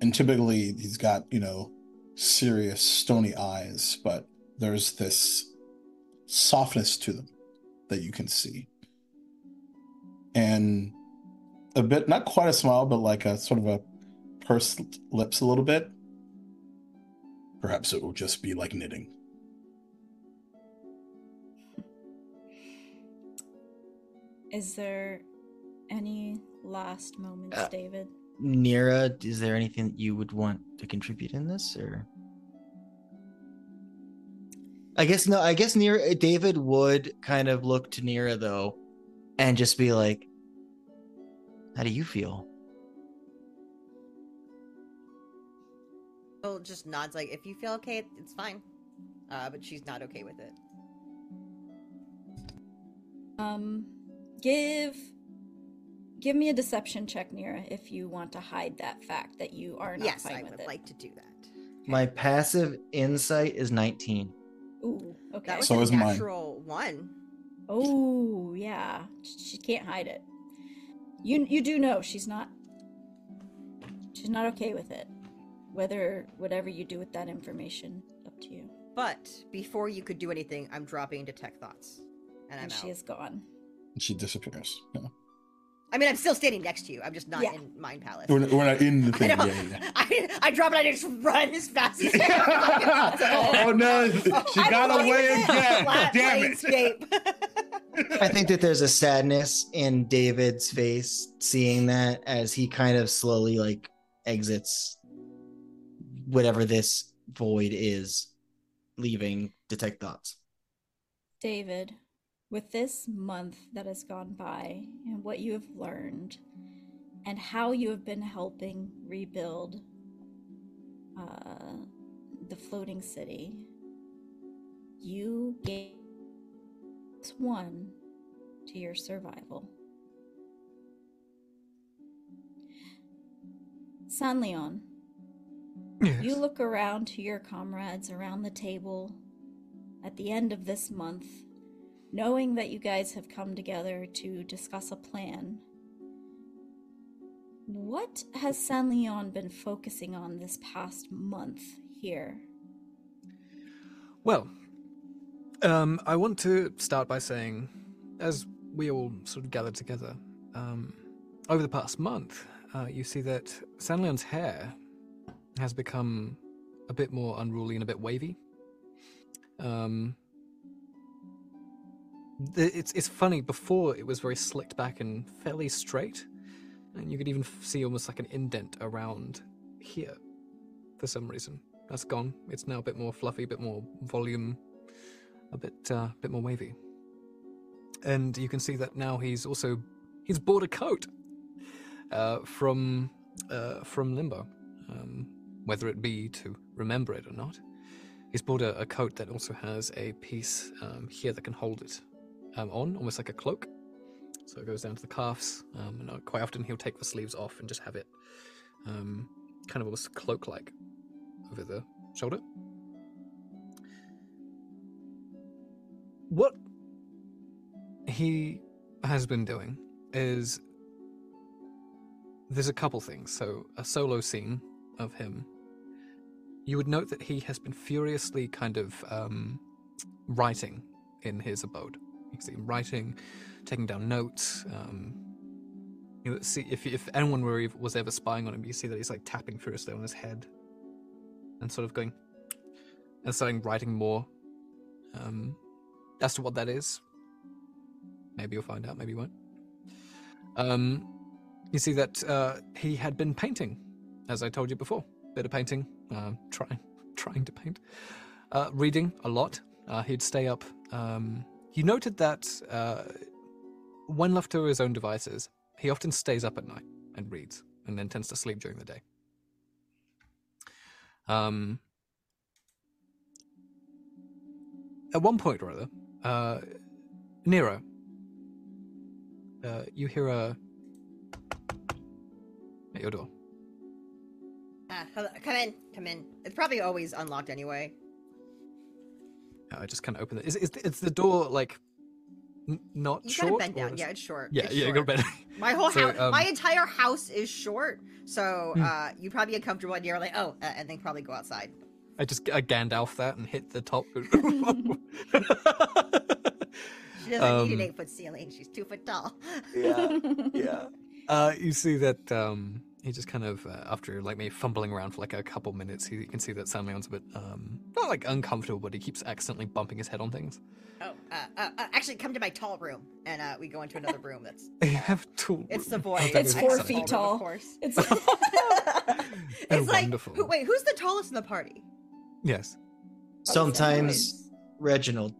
And typically he's got, you know, serious stony eyes, but there's this softness to them that you can see. And a bit, not quite a smile, but like a sort of a pursed lips a little bit. Perhaps it will just be like knitting. Is there... any last moments, uh, David? Nira, is there anything that you would want to contribute in this, or? I guess no. I guess Nira, David would kind of look to Nira though, and just be like, "How do you feel?" Well, just nods like, "If you feel okay, it's fine," uh, but she's not okay with it. Um, give. Give me a deception check, Nira, if you want to hide that fact that you are not yes, fine I with it. Yes, I would like to do that. My passive insight is nineteen. Ooh, okay. That was so a is natural mine. one. Oh, yeah. She can't hide it. You you do know she's not she's not okay with it. Whether whatever you do with that information, up to you. But before you could do anything, I'm dropping Detect Thoughts. And, and I'm she out. is gone. And she disappears. Yeah. I mean, I'm still standing next to you. I'm just not yeah. in Mind Palace. We're, we're not in the thing. I, yeah, yeah. I, I drop it. I just run as fast as possible. Oh no! She oh, got away again. Damn it! I think that there's a sadness in David's face seeing that as he kind of slowly like exits whatever this void is, leaving Detect Thoughts. David. With this month that has gone by and what you have learned and how you have been helping rebuild uh, the floating city, you gave one to your survival. San'laeon, yes. You look around to your comrades around the table at the end of this month, knowing that you guys have come together to discuss a plan. What has San'laeon been focusing on this past month here? Well, um, I want to start by saying, as we all sort of gathered together, um, over the past month, uh, you see that San'laeon's hair has become a bit more unruly and a bit wavy. Um... It's it's funny, before it was very slicked back and fairly straight, and you could even see almost like an indent around here for some reason. That's gone. It's now a bit more fluffy, a bit more volume, a bit uh, bit more wavy. And you can see that now he's also, he's bought a coat uh, from, uh, from Limbo, um, whether it be to remember it or not. He's bought a, a coat that also has a piece um, here that can hold it. Um, on, almost like a cloak, so it goes down to the calves, um, and quite often he'll take the sleeves off and just have it um, kind of almost cloak-like over the shoulder. What he has been doing is, there's a couple things, so a solo scene of him. You would note that he has been furiously kind of um, writing in his abode. You can see him writing, taking down notes. Um, you know, see if if anyone were was ever spying on him, you see that he's like tapping furiously on his head, and sort of going and starting writing more. Um, as to what that is, maybe you'll find out. Maybe you won't. Um, you see that uh, he had been painting, as I told you before. Bit of painting, uh, trying trying to paint, uh, reading a lot. Uh, he'd stay up. Um, You noted that uh, when left to his own devices, he often stays up at night and reads, and then tends to sleep during the day. Um, at one point or other, uh, Nira, uh, you hear a... at your door. Uh, hello. Come in, come in. It's probably always unlocked anyway. I just kind of open it. Is, is, is the door, like, n- not you short? You gotta bend down. Is... Yeah, it's short. Yeah, it's yeah, short. You gotta bend down. My whole so, house, um... my entire house is short, so mm. uh, you probably get comfortable and you're like, oh, uh, and then probably go outside. I just I Gandalf that and hit the top. She doesn't um, need an eight-foot ceiling. She's two foot tall. Yeah, yeah. Uh, you see that um, he just kind of, uh, after like me fumbling around for like a couple minutes, he, you can see that San'laeon's a bit, um, not like uncomfortable, but he keeps accidentally bumping his head on things. Oh, uh, uh, actually come to my tall room, and uh, we go into another room that's... They have two rooms. It's the void. It's four feet tall. Of course. It's, it's like, who, wait, who's the tallest in the party? Yes. Sometimes Reginald.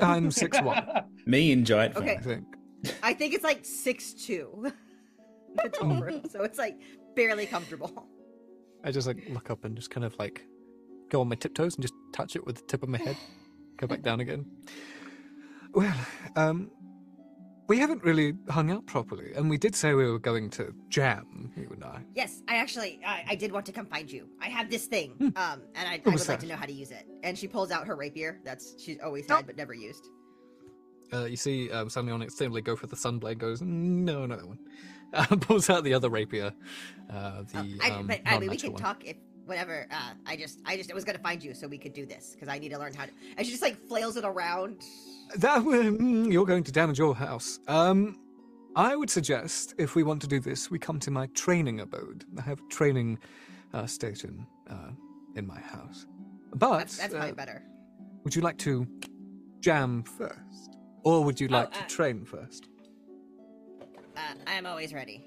I'm six one. Me and Giant okay. I think. I think it's like six two. The tall room, so it's like barely comfortable. I just like look up and just kind of like go on my tiptoes and just touch it with the tip of my head. Go back down again. Well, um, we haven't really hung out properly, and we did say we were going to jam, you and I. Yes, I actually, I, I did want to come find you. I have this thing, hmm. um, and I, I would that? like to know how to use it. And she pulls out her rapier that's she's always had oh. but never used. Uh, you see, um, San'laeon extremely go for the sunblade. Goes no, not that one. Uh, pulls out the other rapier. Uh, the, oh, I, um, but, I mean, we can one. talk if whatever, uh, I just, I just, I was gonna find you so we could do this, because I need to learn how to, and she just, like, flails it around. That, um, you're going to damage your house. Um, I would suggest, if we want to do this, we come to my training abode. I have a training uh, station uh, in my house. But... That's, that's probably uh, better. Would you like to jam first? Or would you like oh, uh, to train first? Uh, I'm always ready.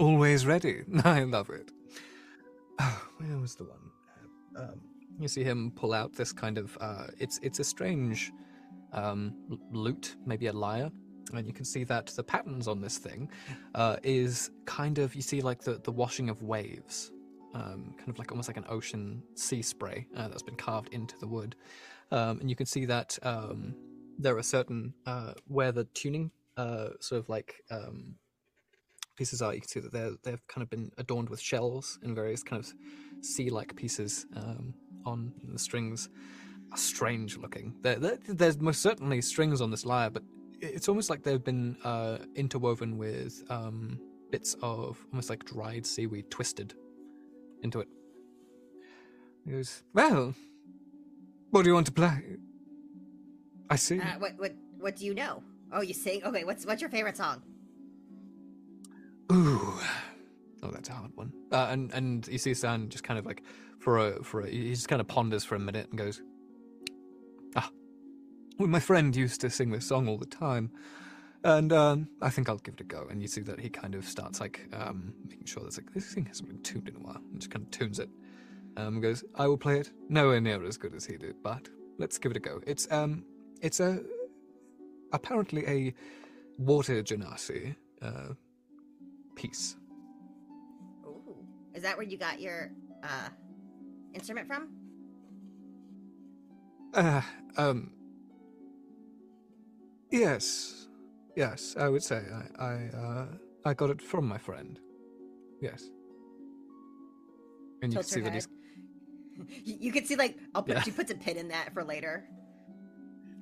Always ready? I love it. Oh, where was the one? Um, you see him pull out this kind of... Uh, it's, it's a strange um, lute, maybe a lyre. And you can see that the patterns on this thing uh, is kind of, you see like the, the washing of waves. Um, kind of like almost like an ocean sea spray uh, that's been carved into the wood. Um, and you can see that um, there are certain, uh, where the tuning uh, sort of like um, pieces are, you can see that they're, they've kind of been adorned with shells and various kind of sea-like pieces um, on the strings. Are strange looking. They're, they're, there's most certainly strings on this lyre, but it's almost like they've been uh, interwoven with um, bits of almost like dried seaweed twisted into it. He goes, well, what do you want to play? I see. Uh, what what what do you know? Oh, you sing? Okay, what's what's your favorite song? Ooh, oh, that's a hard one. Uh, and and you see San just kind of like for a for a, he just kind of ponders for a minute and goes, ah, well, my friend used to sing this song all the time. And um, I think I'll give it a go. And you see that he kind of starts like um, making sure that's like this thing hasn't been tuned in a while, and just kind of tunes it. Um, goes, I will play it nowhere near as good as he did, but let's give it a go. It's um, it's a apparently a water genasi uh, piece. Ooh, is that where you got your uh, instrument from? Uh, um, yes. Yes, I would say I I, uh, I got it from my friend. Yes, and you Tilt can see that he's. You can see like I'll put yeah. She puts a pin in that for later.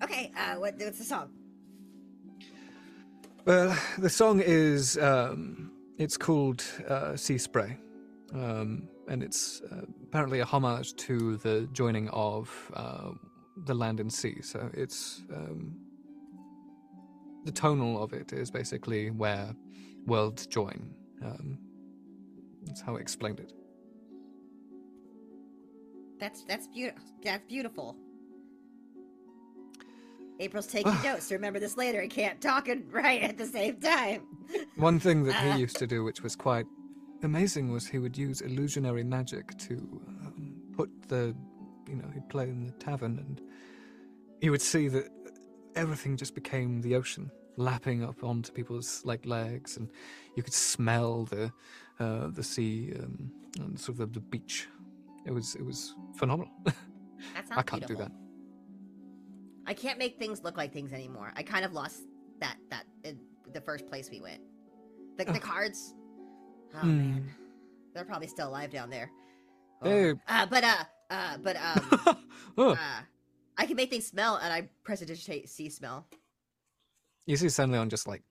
Okay, uh, what, what's the song? Well, the song is um, it's called uh, Sea Spray, um, and it's uh, apparently a homage to the joining of uh, the land and sea. So it's. Um, The tonal of it is basically where worlds join. Um, that's how I explained it. That's that's beautiful. That's beautiful. April's taking notes. Remember this later. I can't talk and write at the same time. One thing that uh, he used to do, which was quite amazing, was he would use illusionary magic to um, put the, you know, he'd play in the tavern, and he would see that. Everything just became the ocean, lapping up onto people's like legs, and you could smell the uh, the sea um, and sort of the, the beach. It was it was phenomenal. That sounds I can't beautiful. do that. I can't make things look like things anymore. I kind of lost that that in the first place we went. The, the cards. Oh mm. man, they're probably still alive down there. Oh. Hey. Uh, but uh, uh, but um. oh. uh, I can make things smell, and I prestidigitate sea smell. You see San'laeon just, like,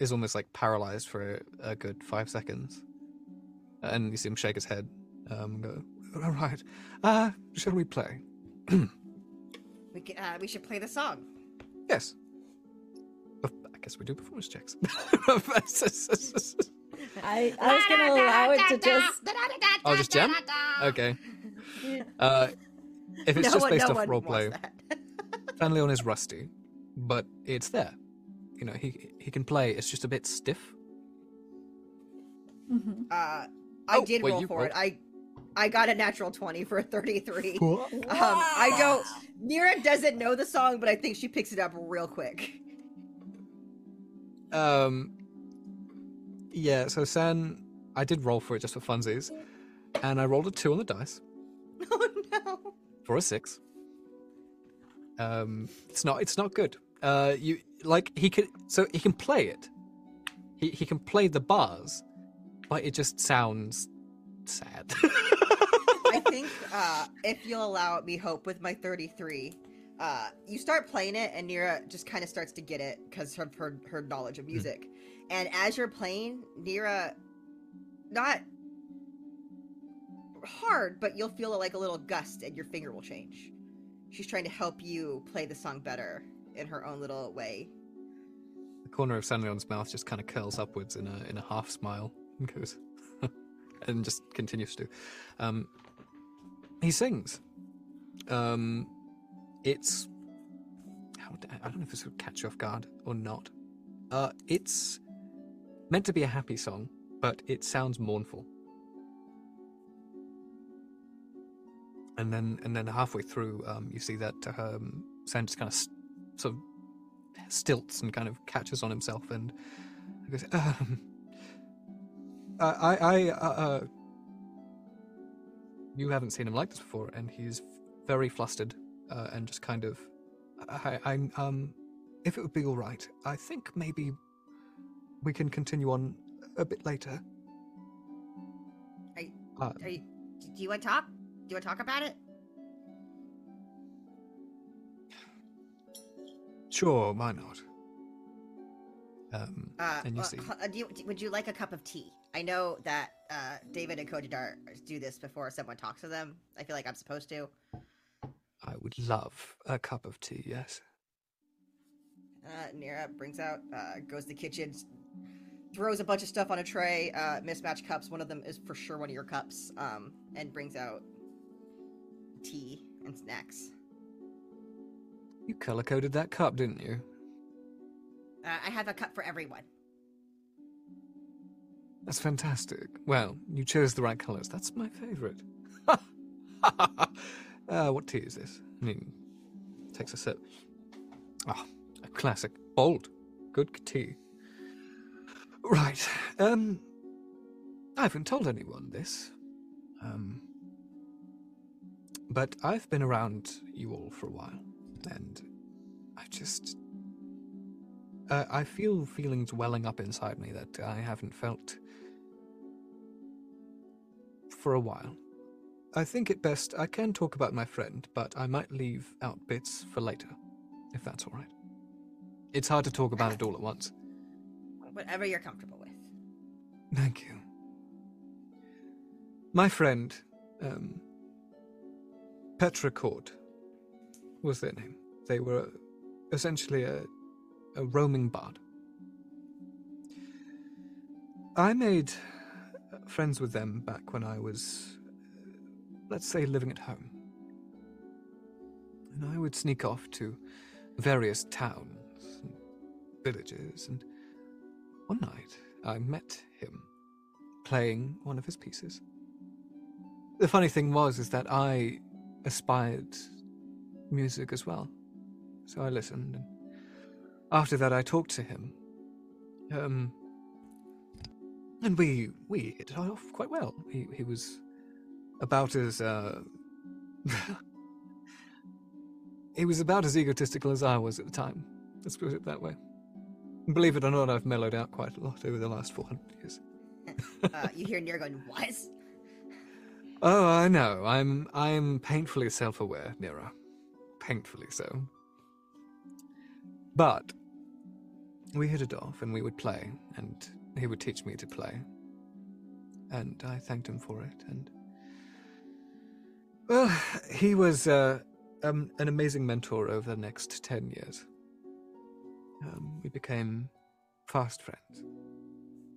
is almost, like, paralyzed for a, a good five seconds. And you see him shake his head um, and go, all right, uh, shall we play? we, can, uh, we should play the song. Yes. I guess we do performance checks. I, I was going to allow it to just... Oh, just jam? Okay. Uh... If it's no just one, based no off roleplay, San'laeon is rusty, but it's there. You know, he he can play. It's just a bit stiff. Mm-hmm. uh, I oh, did well, roll for rolled. it. I I got a natural twenty for a thirty-three. Wow. Um, I don't. Nira doesn't know the song, but I think she picks it up real quick. Um. Yeah. So San, I did roll for it just for funsies, and I rolled a two on the dice. Oh no. For a six, um, it's not. It's not good. Uh, you like he can. So he can play it. He he can play the bars, but it just sounds sad. I think uh, if you'll allow me, Hope, with my thirty-three, uh, you start playing it, and Nira just kind of starts to get it because of her her knowledge of music. Mm. And as you're playing, Nira, not. hard, but you'll feel like a little gust and your finger will change. She's trying to help you play the song better in her own little way. The corner of San'laeon's mouth just kind of curls upwards in a in a half smile and goes, and just continues to. Um, he sings. Um, it's how I don't know if this would catch you off guard or not. Uh, it's meant to be a happy song, but it sounds mournful. And then, and then halfway through, um, you see that her um, sound just kind of st- sort of stilts and kind of catches on himself and goes, um, I, I, uh, uh, you haven't seen him like this before. And he's very flustered uh, and just kind of, I, I'm, um, if it would be all right, I think maybe we can continue on a bit later. Are you, uh, are you, do you want to talk? Do you want to talk about it? Sure, why not? Um, uh, and you well, see. Do you, would you like a cup of tea? I know that uh, David and Kotatar do this before someone talks to them. I feel like I'm supposed to. I would love a cup of tea, yes. Uh, Nira brings out, uh, goes to the kitchen, throws a bunch of stuff on a tray, uh, mismatched cups. One of them is for sure one of your cups, um, and brings out tea and snacks. You color-coded that cup, didn't you? Uh, I have a cup for everyone. That's fantastic. Well, you chose the right colors. That's my favorite. Ha! Ha! Uh, what tea is this? I mean, takes a sip. Ah, oh, a classic. Bold. Good tea. Right. Um, I haven't told anyone this. Um... But I've been around you all for a while, and I just... Uh, I feel feelings welling up inside me that I haven't felt for a while. I think it best... I can talk about my friend, but I might leave out bits for later, if that's all right. It's hard to talk about it all at once. Whatever you're comfortable with. Thank you. My friend, um... Petrichord was their name. They were essentially a, a roaming bard. I made friends with them back when I was, let's say, living at home. And I would sneak off to various towns and villages, and one night I met him playing one of his pieces. The funny thing was is that I... aspired music as well, so I listened, and after that I talked to him, um, and we we hit it off quite well. He he was about as uh, he was about as egotistical as I was at the time. Let's put it that way. Believe it or not, I've mellowed out quite a lot over the last four hundred years. uh, you hear Nira going, "What?" Oh, I know. I'm I'm painfully self-aware, Nira. Painfully so. But we hit it off, and we would play, and he would teach me to play. And I thanked him for it, and... Well, he was uh, um, an amazing mentor over the next ten years. Um, we became fast friends.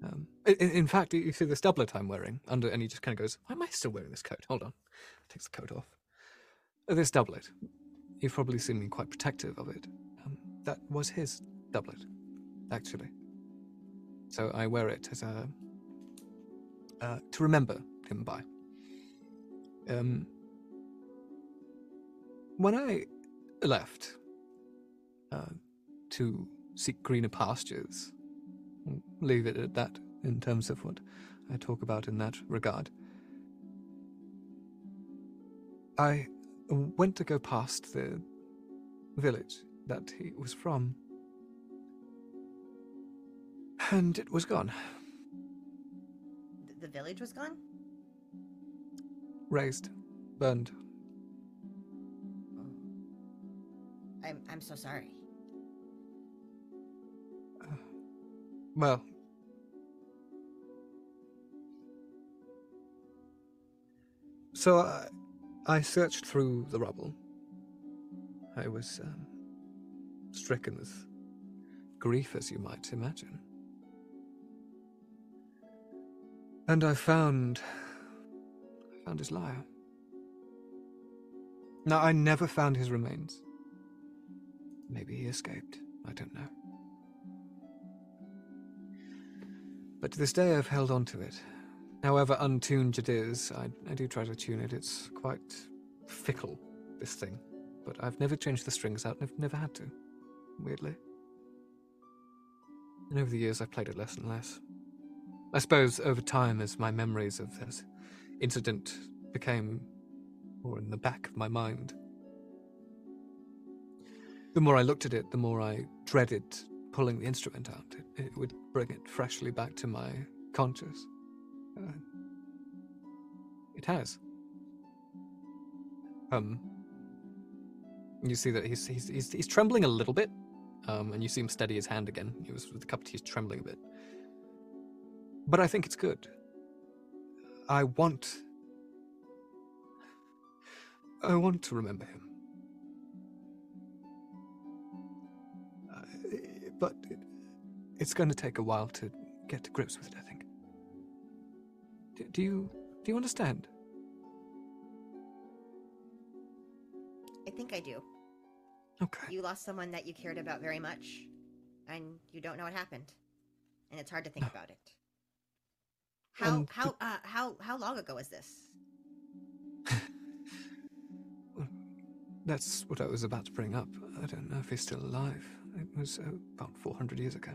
Um, in, in fact, you see the doublet I'm wearing under, and he just kind of goes, "Why am I still wearing this coat? Hold on." Takes the coat off. This doublet, you've probably seen me quite protective of it. Um, that was his doublet, actually. So I wear it as a uh, to remember him by. Um, when I left uh, to seek greener pastures. Leave it at that in terms of what I talk about in that regard. I went to go past the village that he was from, and it was gone. The village was gone? Razed, burned. I'm I'm so sorry. Well, So I, I searched through the rubble. I was um, stricken with grief, as you might imagine. And I found... I found his lyre. Now, I never found his remains. Maybe he escaped. I don't know. But to this day, I've held on to it. However untuned it is, I, I do try to tune it. It's quite fickle, this thing. But I've never changed the strings out, and I've never had to, weirdly. And over the years, I've played it less and less. I suppose over time, as my memories of this incident became more in the back of my mind, the more I looked at it, the more I dreaded pulling the instrument out. It, it would bring it freshly back to my conscious. Uh, it has. Um. You see that he's he's he's, he's trembling a little bit, um, and you see him steady his hand again. He was with the cup of tea, he's trembling a bit. But I think it's good. I want... I want to remember him. Uh, but it, it's going to take a while to get to grips with it, I think. Do, do you... do you understand? I think I do. Okay. You lost someone that you cared about very much, and you don't know what happened. And it's hard to think no. about it. How um, how the... uh, how how long ago was this? That's what I was about to bring up. I don't know if he's still alive. It was uh, about four hundred years ago.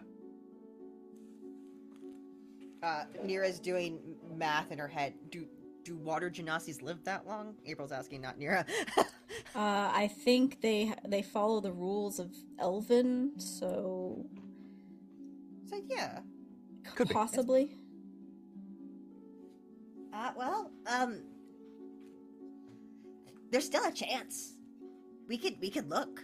Uh, Nira's doing math in her head. Do do water Genasi live that long? April's asking, not Nira. uh, I think they they follow the rules of Elven, so. So yeah. Could possibly. Be. Uh, well, um, there's still a chance. We could, we could look.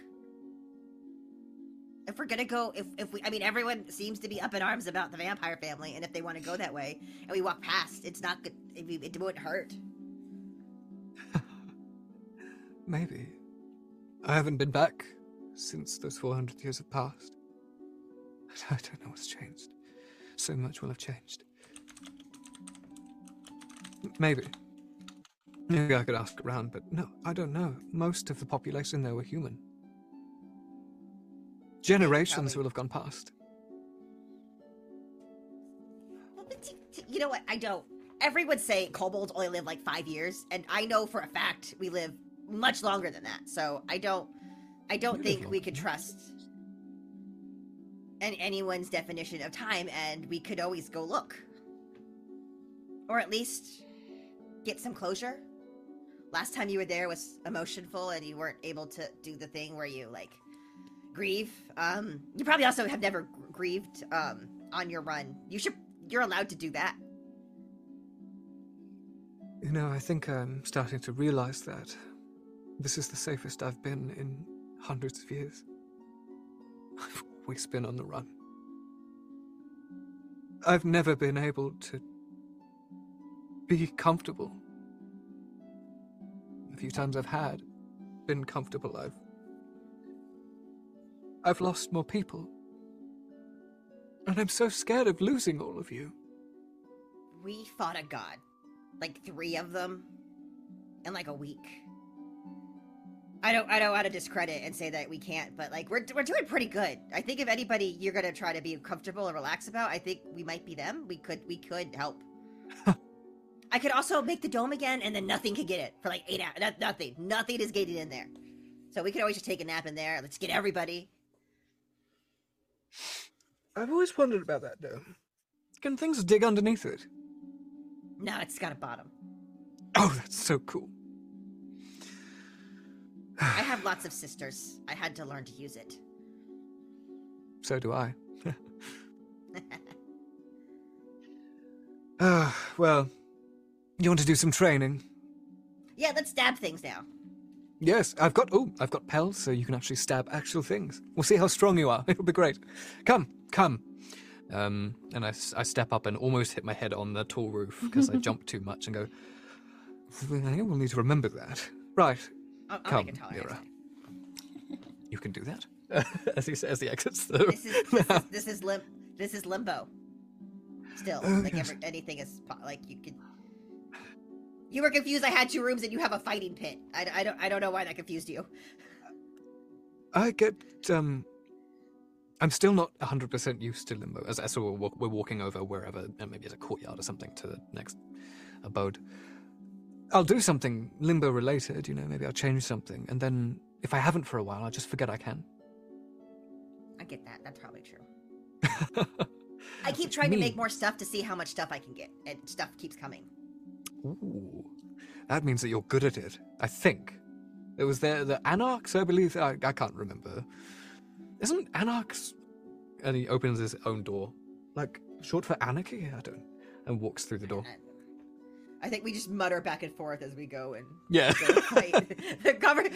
If we're gonna go, if, if we, I mean, everyone seems to be up in arms about the vampire family, and if they want to go that way, and we walk past, it's not good, it, it won't hurt. Maybe. I haven't been back since those four hundred years have passed. I don't know what's changed. So much will have changed. Maybe. Maybe I could ask around, but no, I don't know. Most of the population there were human. Generations will have gone past. Well, but you know what? I don't. Everyone say kobolds only live like five years, and I know for a fact we live much longer than that. So I don't. I don't think we could trust an, anyone's definition of time, and we could always go look, or at least. Get some closure. Last time you were there was emotionful, and you weren't able to do the thing where you like grieve. Um, you probably also have never grieved um, on your run. You should. You're allowed to do that. You know, I think I'm starting to realize that this is the safest I've been in hundreds of years. I've always been on the run. I've never been able to. Be comfortable. A few times I've had been comfortable, I've I've lost more people. And I'm so scared of losing all of you. We fought a god. Like three of them in like a week. I don't I don't want to discredit and say that we can't, but like we're we're doing pretty good. I think if anybody you're gonna try to be comfortable and relax about, I think we might be them. We could we could help. I could also make the dome again, and then nothing could get it for like eight hours. Nothing. Nothing is gated in there. So we could always just take a nap in there. Let's get everybody. I've always wondered about that dome. Can things dig underneath it? No, it's got a bottom. Oh, that's so cool. I have lots of sisters. I had to learn to use it. So do I. Ah, uh, well... You want to do some training? Yeah, let's stab things now. Yes, I've got... Oh, I've got pells, so you can actually stab actual things. We'll see how strong you are. It'll be great. Come, come. Um, and I, I step up and almost hit my head on the tall roof because I jumped too much and go, I think we'll need to remember that. Right. I'll, I'll Come, make a tower Nira. You can do that. As he says, he exits the room. This is this is, this is, lim this is limbo. Still, oh, like yes. every, anything is like you could. You were confused. I had two rooms, and you have a fighting pit. I, I don't. I don't know why that confused you. I get. Um, I'm still not one hundred percent used to limbo. As, as we're, walk, we're walking over wherever, and maybe it's a courtyard or something to the next abode. I'll do something limbo related. You know, maybe I'll change something, and then if I haven't for a while, I'll just forget I can. I get that. That's probably true. I keep trying means... to make more stuff to see how much stuff I can get, and stuff keeps coming. Ooh, that means that you're good at it, I think. It was the, the Anarchs, I believe. I, I can't remember. Isn't Anarchs... And he opens his own door. Like, short for anarchy? I don't... And walks through the door. I think we just mutter back and forth as we go and... Yeah. Go fight.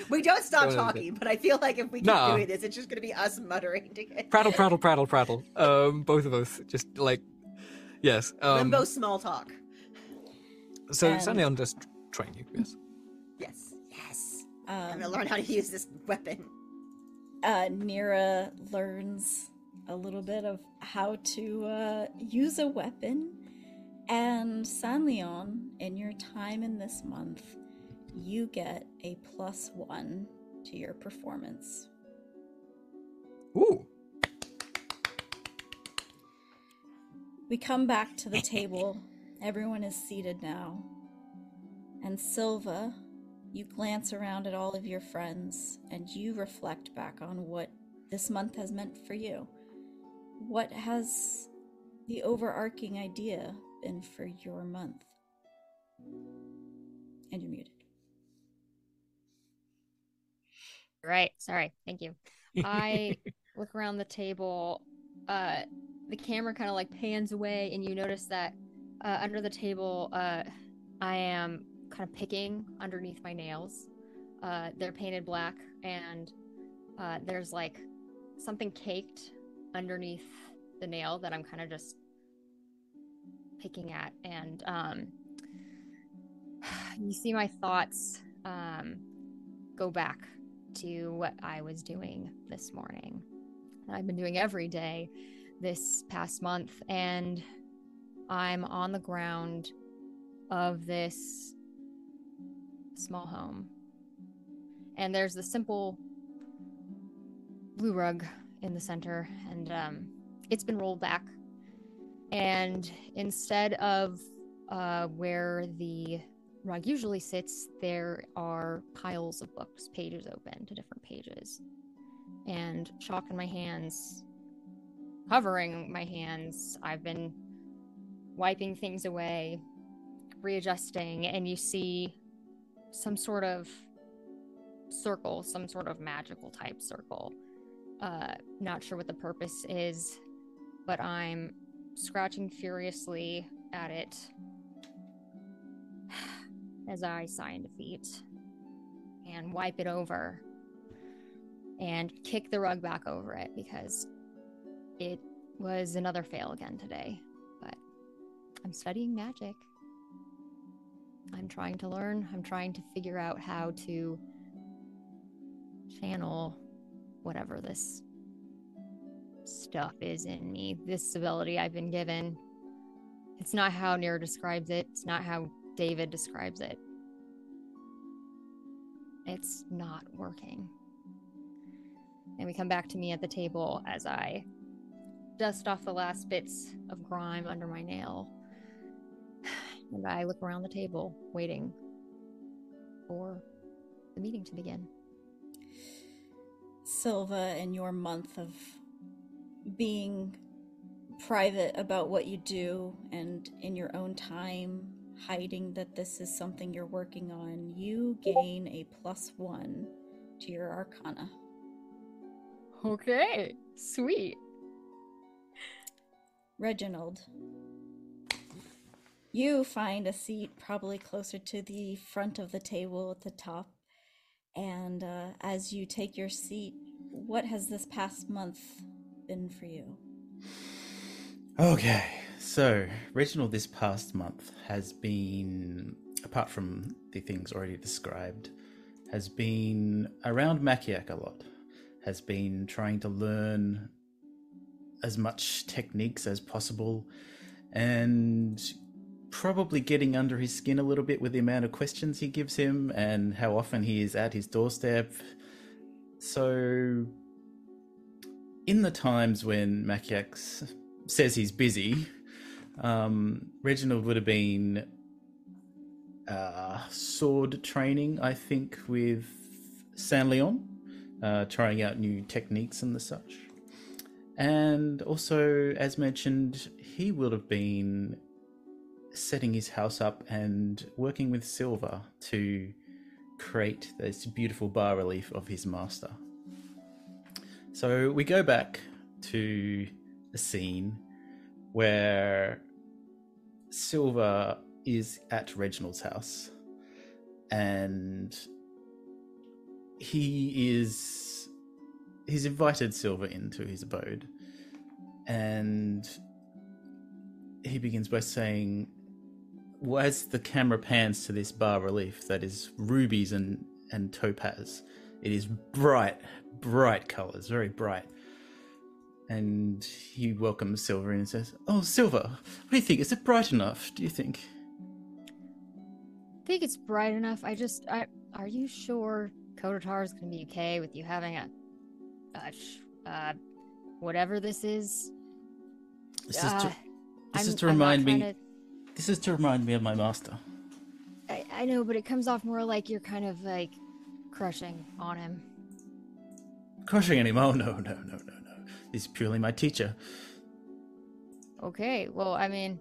We don't stop don't talking, but I feel like if we keep nah. doing this, it's just going to be us muttering together. Prattle, prattle, prattle, prattle. Um, both of us. Just, like... Yes. Um, Limbo small talk. So, um, San'laeon does train you, yes? Yes. Yes. Um, I'm going to learn how to use this weapon. Uh, Nira learns a little bit of how to uh, use a weapon. And San'laeon, in your time in this month, you get a plus one to your performance. Ooh. We come back to the table. Everyone is seated now. And Silva, you glance around at all of your friends and you reflect back on what this month has meant for you. What has the overarching idea been for your month? And you're muted. Right, sorry, thank you. I look around the table, uh, the camera kind of like pans away and you notice that Uh, under the table, uh, I am kind of picking underneath my nails. Uh, they're painted black, and uh, there's like something caked underneath the nail that I'm kind of just picking at. And um, you see my thoughts um, go back to what I was doing this morning. And I've been doing every day this past month, and I'm on the ground of this small home. And there's the simple blue rug in the center, and um, it's been rolled back. And instead of uh, where the rug usually sits, there are piles of books, pages open to different pages. And chalk in my hands, covering my hands, I've been wiping things away, readjusting, and you see some sort of circle, some sort of magical type circle. Uh, not sure what the purpose is, but I'm scratching furiously at it as I sigh in defeat and wipe it over and kick the rug back over it because it was another fail again today. I'm studying magic. I'm trying to learn. I'm trying to figure out how to channel whatever this stuff is in me, this ability I've been given. It's not how Nira describes it. It's not how David describes it. It's not working. And we come back to me at the table as I dust off the last bits of grime under my nail. And I look around the table, waiting for the meeting to begin. Silva, in your month of being private about what you do and in your own time, hiding that this is something you're working on, you gain a plus one to your arcana. Okay, sweet. Reginald, you find a seat probably closer to the front of the table at the top, and uh, as you take your seat, what has this past month been for you? Okay, so Reginald, this past month has been apart from the things already described, has been around Makiak a lot, has been trying to learn as much techniques as possible, and probably getting under his skin a little bit with the amount of questions he gives him and how often he is at his doorstep. So in the times when Makiak says he's busy, um, Reginald would have been uh, sword training, I think, with San'laeon, uh, trying out new techniques and the such. And also, as mentioned, he would have been setting his house up and working with Silva to create this beautiful bas-relief of his master. So we go back to a scene where Silva is at Reginald's house, and he is he's invited Silva into his abode, and he begins by saying, well, as the camera pans to this bas-relief that is rubies and and topaz, it is bright bright colors, very bright. And he welcomes Silva in and says, "Oh, Silva, what do you think? Is it bright enough? Do you think?" I think it's bright enough. I just, I are you sure Kotatar is going to be okay with you having a, a uh, whatever this is? This uh, is to, this is to remind me. To... This is to remind me of my master. I, I know, but it comes off more like you're kind of like crushing on him. Crushing on him? Oh no, no, no, no. He's purely my teacher. Okay, well, I mean,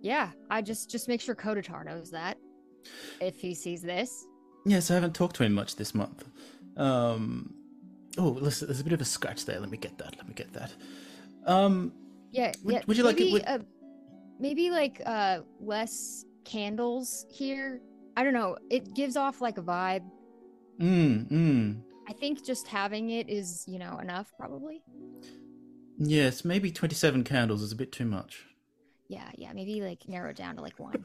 yeah, I just just make sure Kotatar knows that if he sees this. Yes, I haven't talked to him much this month. Um, oh, listen, there's a bit of a scratch there. Let me get that. Let me get that. Um, yeah, would, yeah. Would you maybe, like it? Would... Uh, maybe like uh, less candles here. I don't know. It gives off like a vibe. Mm. Mm. I think just having it is, you know, enough, probably. Yes, maybe twenty-seven candles is a bit too much. Yeah, yeah, maybe like narrow it down to like one.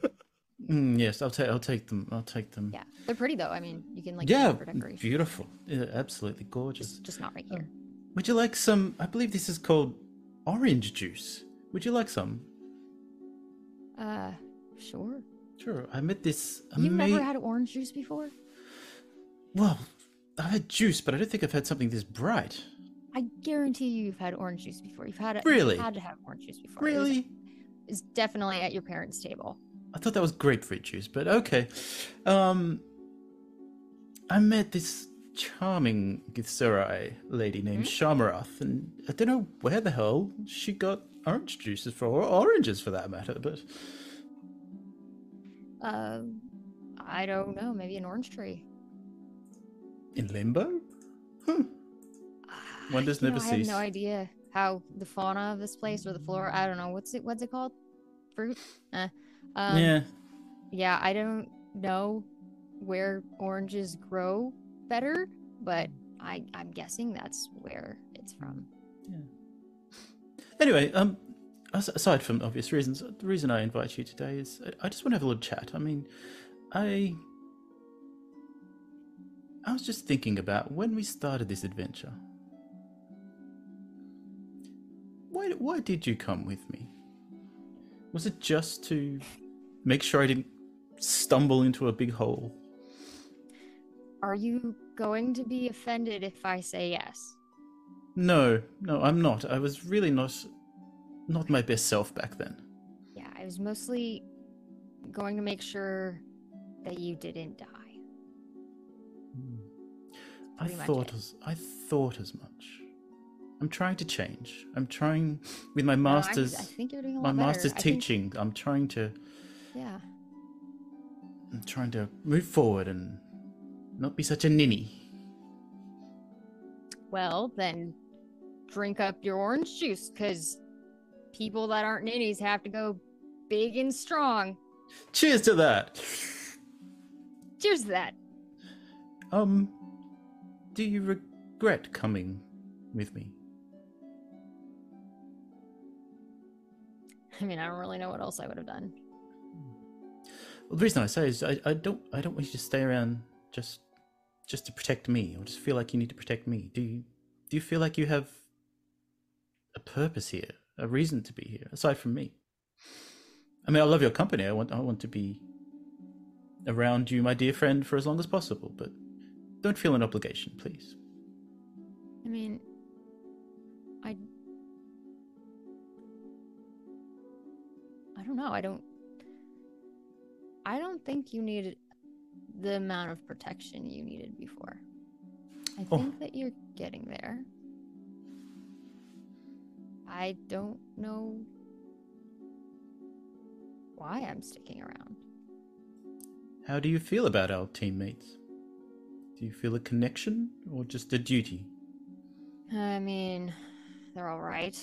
mm, yes, I'll take, I'll take them. I'll take them. Yeah, they're pretty though. I mean, you can like yeah, for decoration. Beautiful, yeah, absolutely gorgeous. Just, just not right here. Um, would you like some? I believe this is called orange juice. Would you like some? Uh, sure. Sure. I met this. You've ama- never had orange juice before? Well, I've had juice, but I don't think I've had something this bright. I guarantee you you've had orange juice before. You've had a, really? You've had to have orange juice before. Really? It's it definitely at your parents' table. I thought that was grapefruit juice, but okay. Um, I met this charming Githzerai lady named mm-hmm. Shamarath, and I don't know where the hell she got orange juices for, or oranges for that matter, but... Um, uh, I don't know, maybe an orange tree. In Limbo? Hmm. Wonders never cease. I have no idea how the fauna of this place or the flora. I don't know what's it. What's it called? Fruit? Eh. Um, yeah. Yeah, I don't know where oranges grow better, but I, I'm guessing that's where it's from. Yeah. Anyway, um, aside from obvious reasons, the reason I invite you today is I, I just want to have a little chat. I mean, I. I was just thinking about when we started this adventure. Why, why did you come with me? Was it just to make sure I didn't stumble into a big hole? Are you going to be offended if I say yes? No, no, I'm not. I was really not, not my best self back then. Yeah, I was mostly going to make sure that you didn't die. I thought as, I thought as much. I'm trying to change. I'm trying with my master's no, I, I think you're doing a lot my better. master's I teaching. Think... I'm trying to Yeah. I'm trying to move forward and not be such a ninny. Well, then drink up your orange juice, cuz people that aren't ninnies have to go big and strong. Cheers to that. Cheers to that. Um Do you regret coming with me? I mean, I don't really know what else I would have done. Well, the reason I say is I, I don't I don't want you to stay around just just to protect me. I just feel like you need to protect me. Do you do you feel like you have a purpose here, a reason to be here, aside from me? I mean, I love your company. I want I want to be around you, my dear friend, for as long as possible, but don't feel an obligation, please. I mean, I I don't know. I don't I don't think you needed the amount of protection you needed before. I oh. think that you're getting there. I don't know why I'm sticking around. How do you feel about our teammates? Do you feel a connection or just a duty? I mean, they're all right.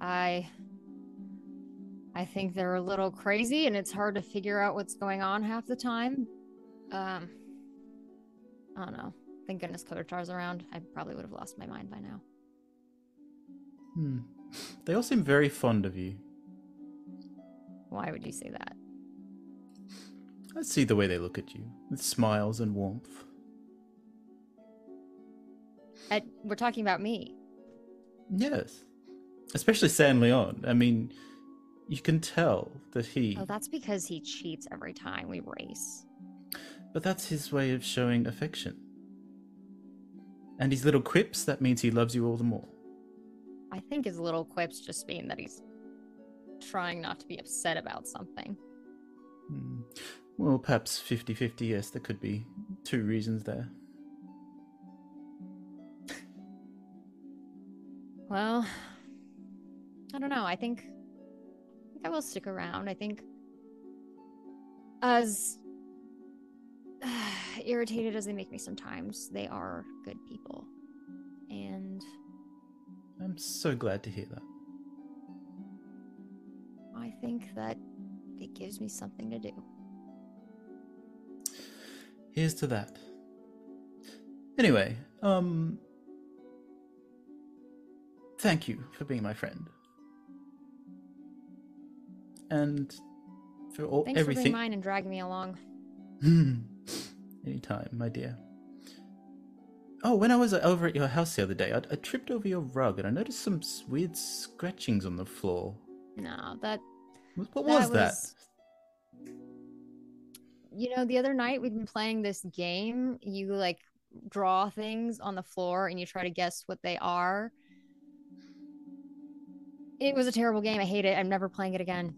I... I think they're a little crazy, and it's hard to figure out what's going on half the time. Um, I don't know. Thank goodness Kotatar's around. I probably would have lost my mind by now. Hmm. They all seem very fond of you. Why would you say that? I see the way they look at you, with smiles and warmth. At, we're talking about me. Yes. Especially San'laeon. I mean... You can tell that he... Oh, that's because he cheats every time we race. But that's his way of showing affection. And his little quips, that means he loves you all the more. I think his little quips just mean that he's trying not to be upset about something. Hmm. Well, perhaps fifty fifty, yes, there could be two reasons there. Well, I don't know, I think... I will stick around. I think as uh, irritated as they make me sometimes, they are good people. And I'm so glad to hear that. I think that it gives me something to do. Here's to that. Anyway, um thank you for being my friend. And for all Thanks everything. Thanks for being mine and dragging me along. Anytime, my dear. Oh, when I was over at your house the other day, I, I tripped over your rug and I noticed some weird scratchings on the floor. No, that. What, what that was that? You know, the other night we'd been playing this game. You like draw things on the floor and you try to guess what they are. It was a terrible game. I hate it. I'm never playing it again.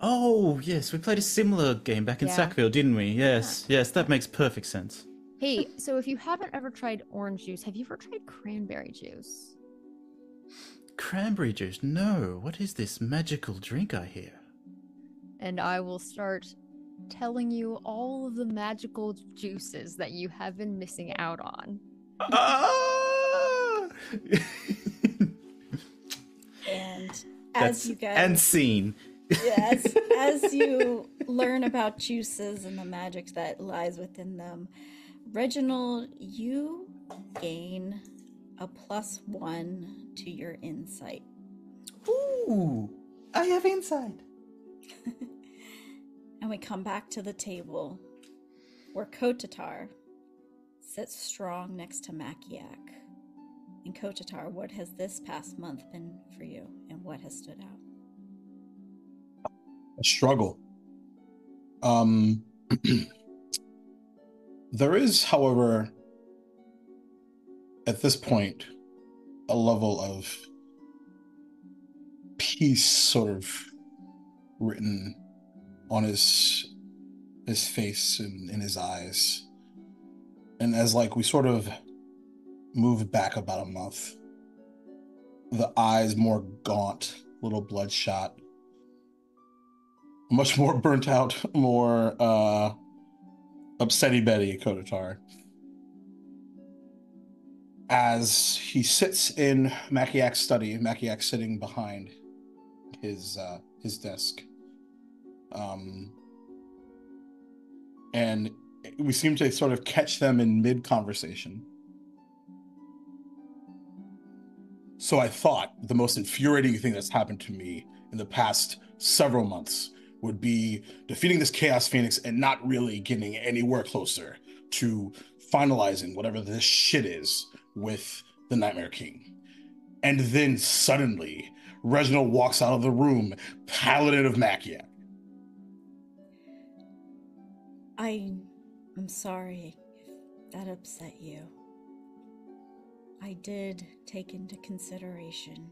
Oh, yes, we played a similar game back in yeah. Sackville, didn't we? Yes, yeah. yes, that makes perfect sense. Hey, so if you haven't ever tried orange juice, have you ever tried cranberry juice? Cranberry juice? No. What is this magical drink I hear? And I will start telling you all of the magical juices that you have been missing out on. Ah! And as That's, you guys... And scene. Yes, as you learn about juices and the magic that lies within them, Reginald, you gain a plus one to your insight. Ooh, I have insight. And we come back to the table where Kotatar sits strong next to Makiak. And Kotatar, what has this past month been for you and what has stood out? A struggle. Um, there is, however, at this point, a level of peace sort of written on his his face and in his eyes. And as like we sort of move back about a month, the eyes more gaunt, little bloodshot, much more burnt out, more uh, upsetty Betty Kotatar. As he sits in Makiak's study, Makiak sitting behind his uh, his desk, um, and we seem to sort of catch them in mid conversation. So I thought the most infuriating thing that's happened to me in the past several months would be defeating this Chaos Phoenix and not really getting anywhere closer to finalizing whatever this shit is with the Nightmare King. And then suddenly, Reginald walks out of the room, paladin of Makiak. I, I'm sorry if that upset you. I did take into consideration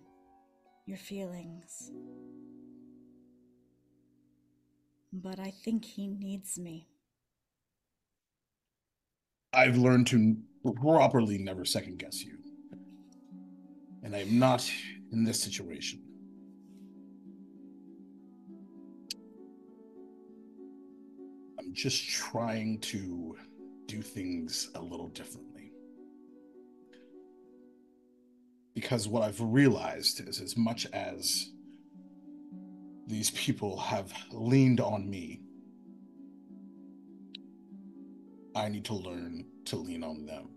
your feelings. But I think he needs me. I've learned to properly never second guess you. And I'm not in this situation. I'm just trying to do things a little differently. Because what I've realized is, as much as these people have leaned on me, I need to learn to lean on them.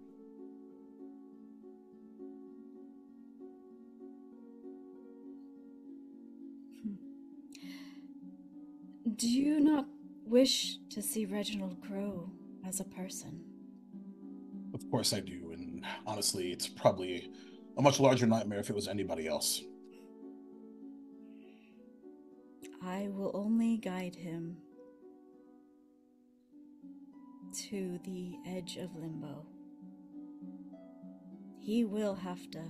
Do you not wish to see Reginald grow as a person? Of course I do, and honestly, it's probably a much larger nightmare if it was anybody else. I will only guide him to the edge of Limbo. He will have to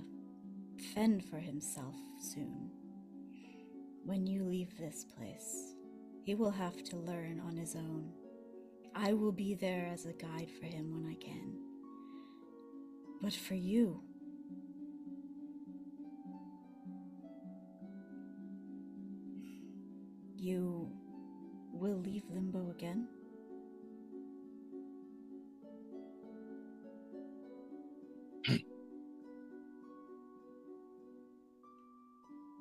fend for himself soon. When you leave this place, he will have to learn on his own. I will be there as a guide for him when I can. But for you, you will leave Limbo again?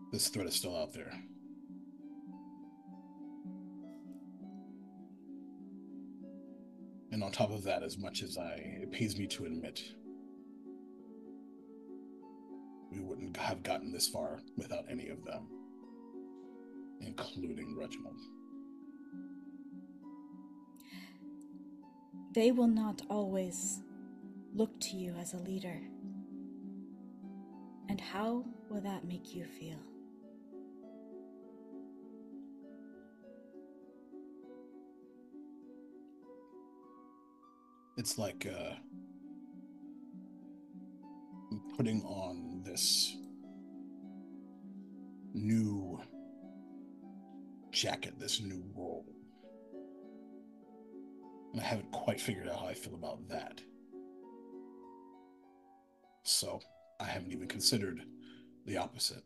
This threat is still out there. And on top of that, as much as I, it pains me to admit, we wouldn't have gotten this far without any of them, including Reginald. They will not always look to you as a leader. And how will that make you feel? It's like uh, putting on this new jacket, this new role. And I haven't quite figured out how I feel about that. So I haven't even considered the opposite.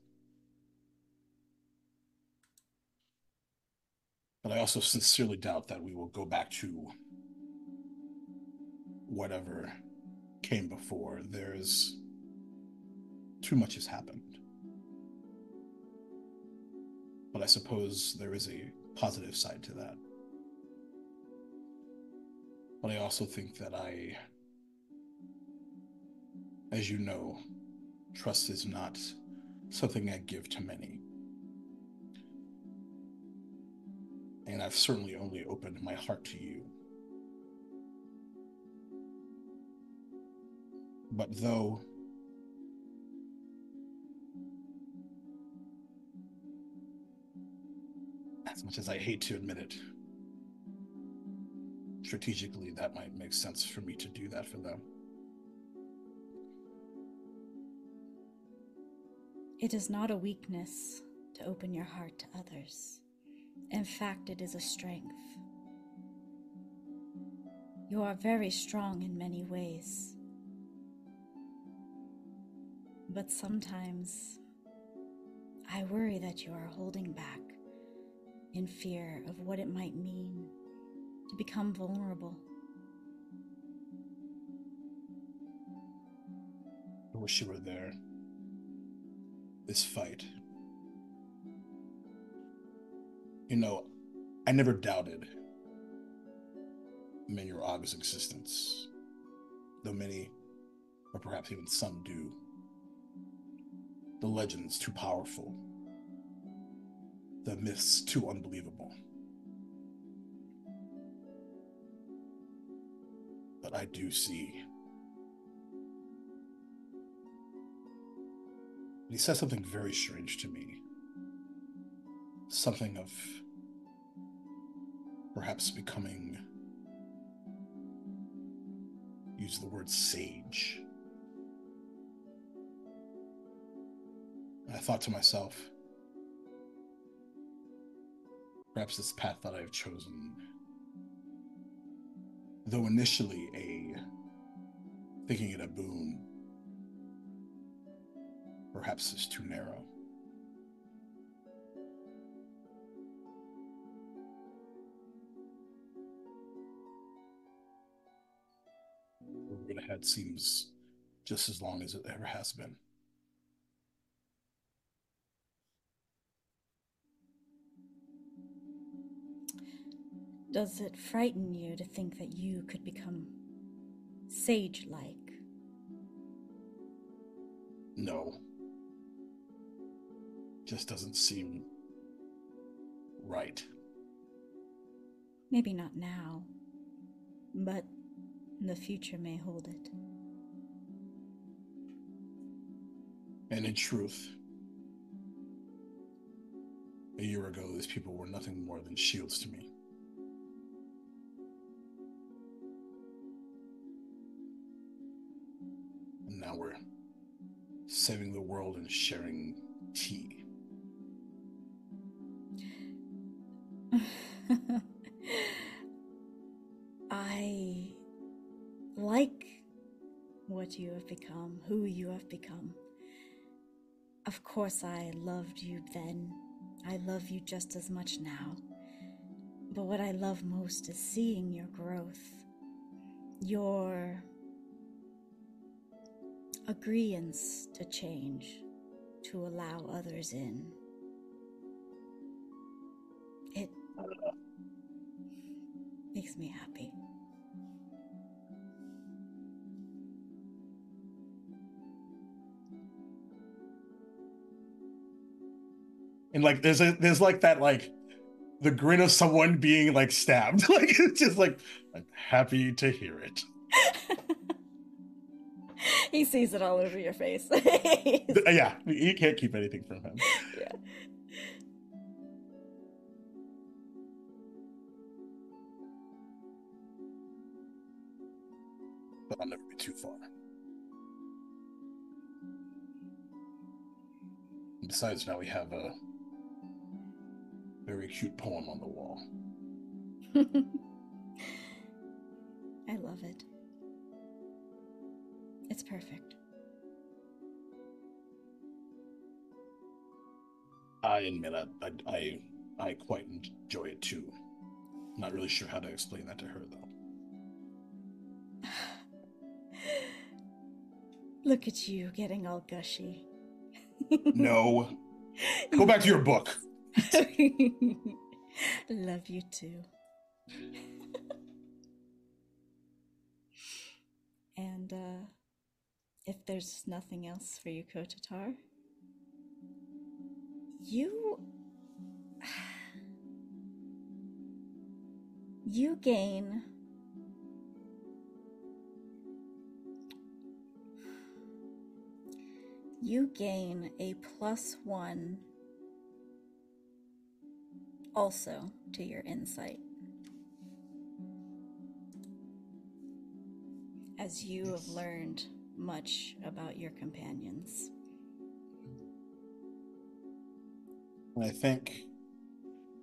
But I also sincerely doubt that we will go back to whatever came before. There's too much has happened. But I suppose there is a positive side to that. But I also think that I, as you know, trust is not something I give to many. And I've certainly only opened my heart to you. But though as much as I hate to admit it, strategically that might make sense for me to do that for them. It is not a weakness to open your heart to others. In fact, it is a strength. You are very strong in many ways. But sometimes I worry that you are holding back in fear of what it might mean to become vulnerable. I wish you were there. This fight. You know, I never doubted Menurag's existence, though many, or perhaps even some, do. The legends too powerful. The myths too unbelievable. but I do see. He says something very strange to me. Something of perhaps becoming, use the word sage. And I thought to myself, perhaps this path that I've chosen, though initially a thinking it a boon, perhaps is too narrow. The road ahead seems just as long as it ever has been. Does it frighten you to think that you could become sage-like? No. Just doesn't seem right. Maybe not now, but the future may hold it. And in truth, a year ago, these people were nothing more than shields to me. And now we're saving the world and sharing tea. I like what you have become, who you have become. Of course I loved you then. I love you just as much now. But what I love most is seeing your growth, your agreeance to change, to allow others in. It makes me happy. And like there's a, there's like that, like the grin of someone being like stabbed. Like it's just like, I'm happy to hear it. He sees it all over your face. Yeah, you can't keep anything from him. Yeah. But I'll never be too far. And besides, now we have a very cute poem on the wall. I love it. It's perfect. I admit, I, I, I quite enjoy it too. I'm not really sure how to explain that to her, though. Look at you getting all gushy. No. Go back to your book. Love you too. And uh, if there's nothing else for you, Kotatar, you... you gain... You gain a plus one also to your insight. As you have learned much about your companions. I think,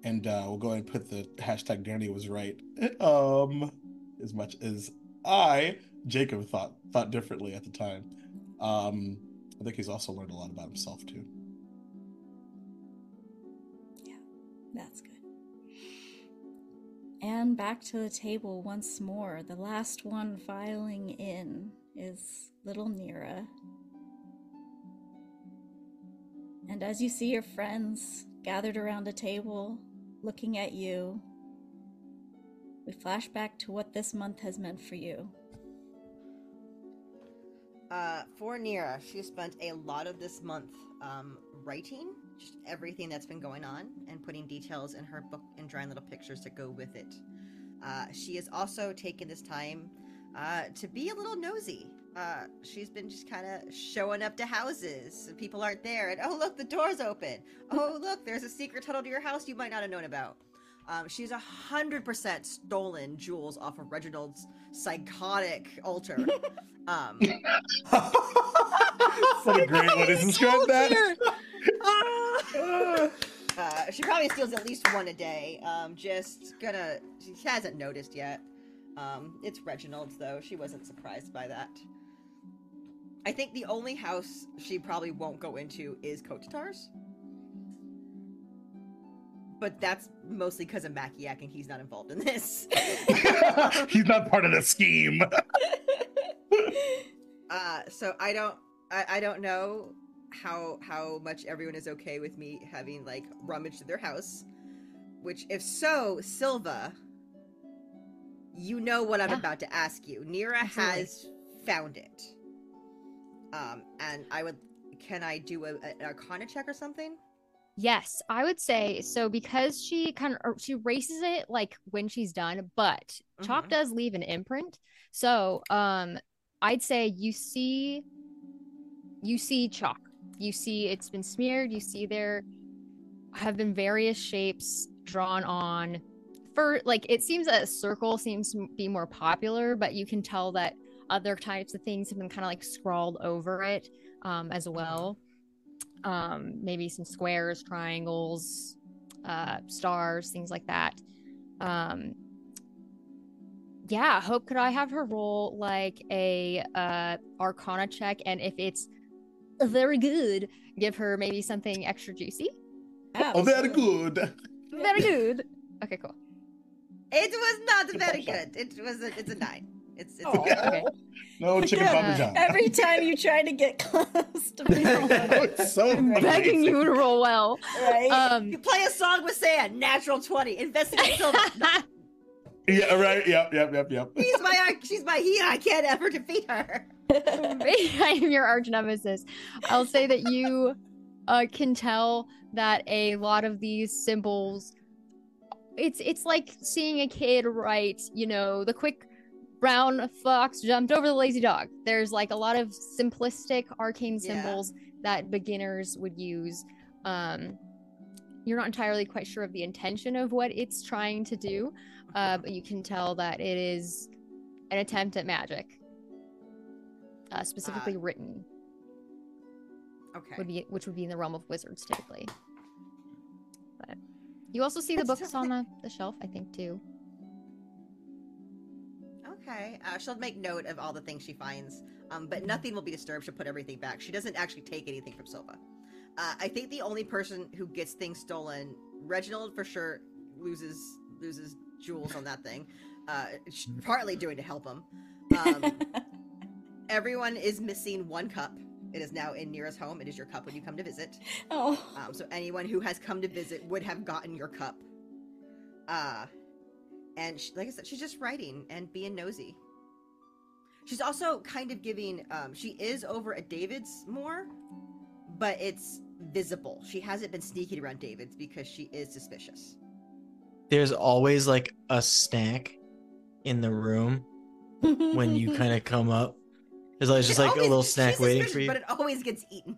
and uh, we'll go ahead and put the hashtag Dani was right. Um, as much as I, Jacob thought, thought differently at the time. Um, I think he's also learned a lot about himself, too. Yeah, that's good. And back to the table once more. The last one filing in is little Nira. And as you see your friends gathered around a table, looking at you, we flash back to what this month has meant for you. Uh, for Nira, she spent a lot of this month um, writing just everything that's been going on and putting details in her book and drawing little pictures to go with it. Uh, she has also taken this time uh, to be a little nosy. Uh, she's been just kind of showing up to houses, and people aren't there, and oh look, the door's open. Oh look, there's a secret tunnel to your house you might not have known about. Um, she's a hundred percent stolen jewels off of Reginald's psychotic altar. Um, what a great way to describe that. Uh, she probably steals at least one a day. Um, just gonna, she hasn't noticed yet. Um, it's Reginald's though. She wasn't surprised by that. I think the only house she probably won't go into is Kotatar's. But that's mostly because of Makiak, and he's not involved in this. He's not part of the scheme. uh, so I don't, I, I don't know how how much everyone is okay with me having like rummaged their house. Which, if so, Silva, you know what I'm yeah. about to ask you. Nira Absolutely. has found it. Um, and I would, can I do a, an Arcana check or something? Yes, I would say so because she kind of she erases it like when she's done, but mm-hmm. chalk does leave an imprint. So um, I'd say you see, you see chalk, you see it's been smeared, you see there have been various shapes drawn on. For like it seems that a circle seems to be more popular, but you can tell that other types of things have been kind of like scrawled over it um, as well. Um, maybe some squares, triangles, uh, stars, things like that. Um, yeah, Hope, could I have her roll like a uh, Arcana check? And if it's very good, give her maybe something extra juicy. Oh, very good. Very good. Okay, cool. It was not very good. It was a, it's a nine. It's, it's oh, okay. No chicken parmesan. Uh, every time you try to get close to me, it's so I'm begging you to roll well. Right? Um, you play a song with sand, natural twenty. Investigate silver. Yeah, right. Yep, yep, yep, yep. He's my, she's my hero. I can't ever defeat her. I am your arch nemesis. I'll say that you uh, can tell that a lot of these symbols. It's it's like seeing a kid write, you know, the quick. Brown fox jumped over the lazy dog. There's like a lot of simplistic arcane symbols yeah. that beginners would use. Um, you're not entirely quite sure of the intention of what it's trying to do, uh, but you can tell that it is an attempt at magic, uh, specifically uh, written. Okay. Would be which would be in the realm of wizards typically. But you also see the That's books definitely... on the, the shelf, I think, too. Okay, uh, she'll make note of all the things she finds, um, but nothing will be disturbed. She'll put everything back. She doesn't actually take anything from Silva. Uh, I think the only person who gets things stolen, Reginald for sure loses loses jewels on that thing, uh, partly doing to help him. Um, everyone is missing one cup. It is now in Nira's home. It is your cup when you come to visit. Oh. Um, so anyone who has come to visit would have gotten your cup. Uh... And she, like I said, she's just writing and being nosy. She's also kind of giving, um, she is over at David's more, but it's visible. She hasn't been sneaking around David's because she is suspicious. There's always like a snack in the room when you kind of come up. There's always just like always, a little snack waiting for you. But it always gets eaten.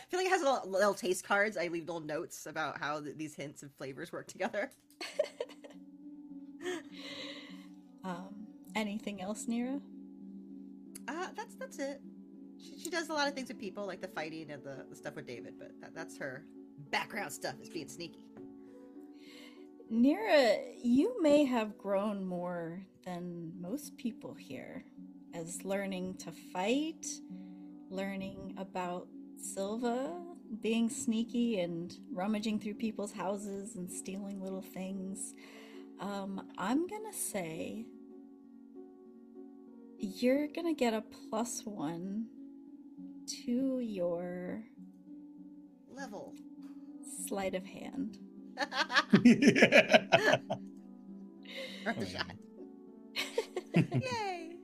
I feel like it has little, little taste cards. I leave little notes about how th these hints and flavors work together. um, anything else, Nira? Uh, that's that's it. She, she does a lot of things with people, like the fighting and the, the stuff with David, but that, that's her background stuff is being sneaky. Nira, you may have grown more than most people here, as learning to fight, learning about Silva being sneaky and rummaging through people's houses and stealing little things. Um, I'm gonna say you're gonna get a plus one to your level sleight of hand. Yeah. Yay!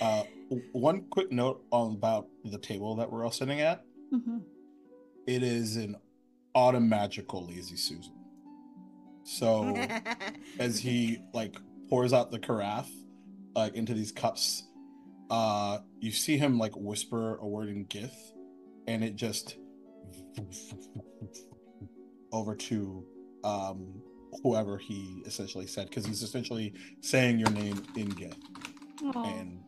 Uh, one quick note on about the table that we're all sitting at. Mm-hmm. It is an automagical Lazy Susan. So as he like pours out the carafe like into these cups, uh, you see him like whisper a word in Gith, and it just over to um, whoever he essentially said, because he's essentially saying your name in Gith. Aww. And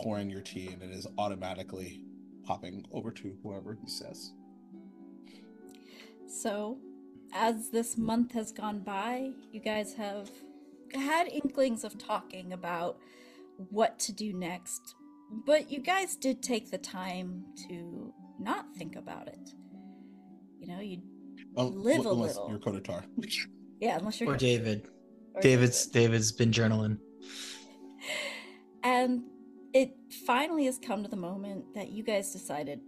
pouring your tea, and it is automatically popping over to whoever he says. So, as this month has gone by, you guys have had inklings of talking about what to do next, but you guys did take the time to not think about it. You know, you oh, live l- a little. Unless you're Kotatar. Yeah, unless you're... Or David. Or David's David. David's been journaling. And it finally has come to the moment that you guys decided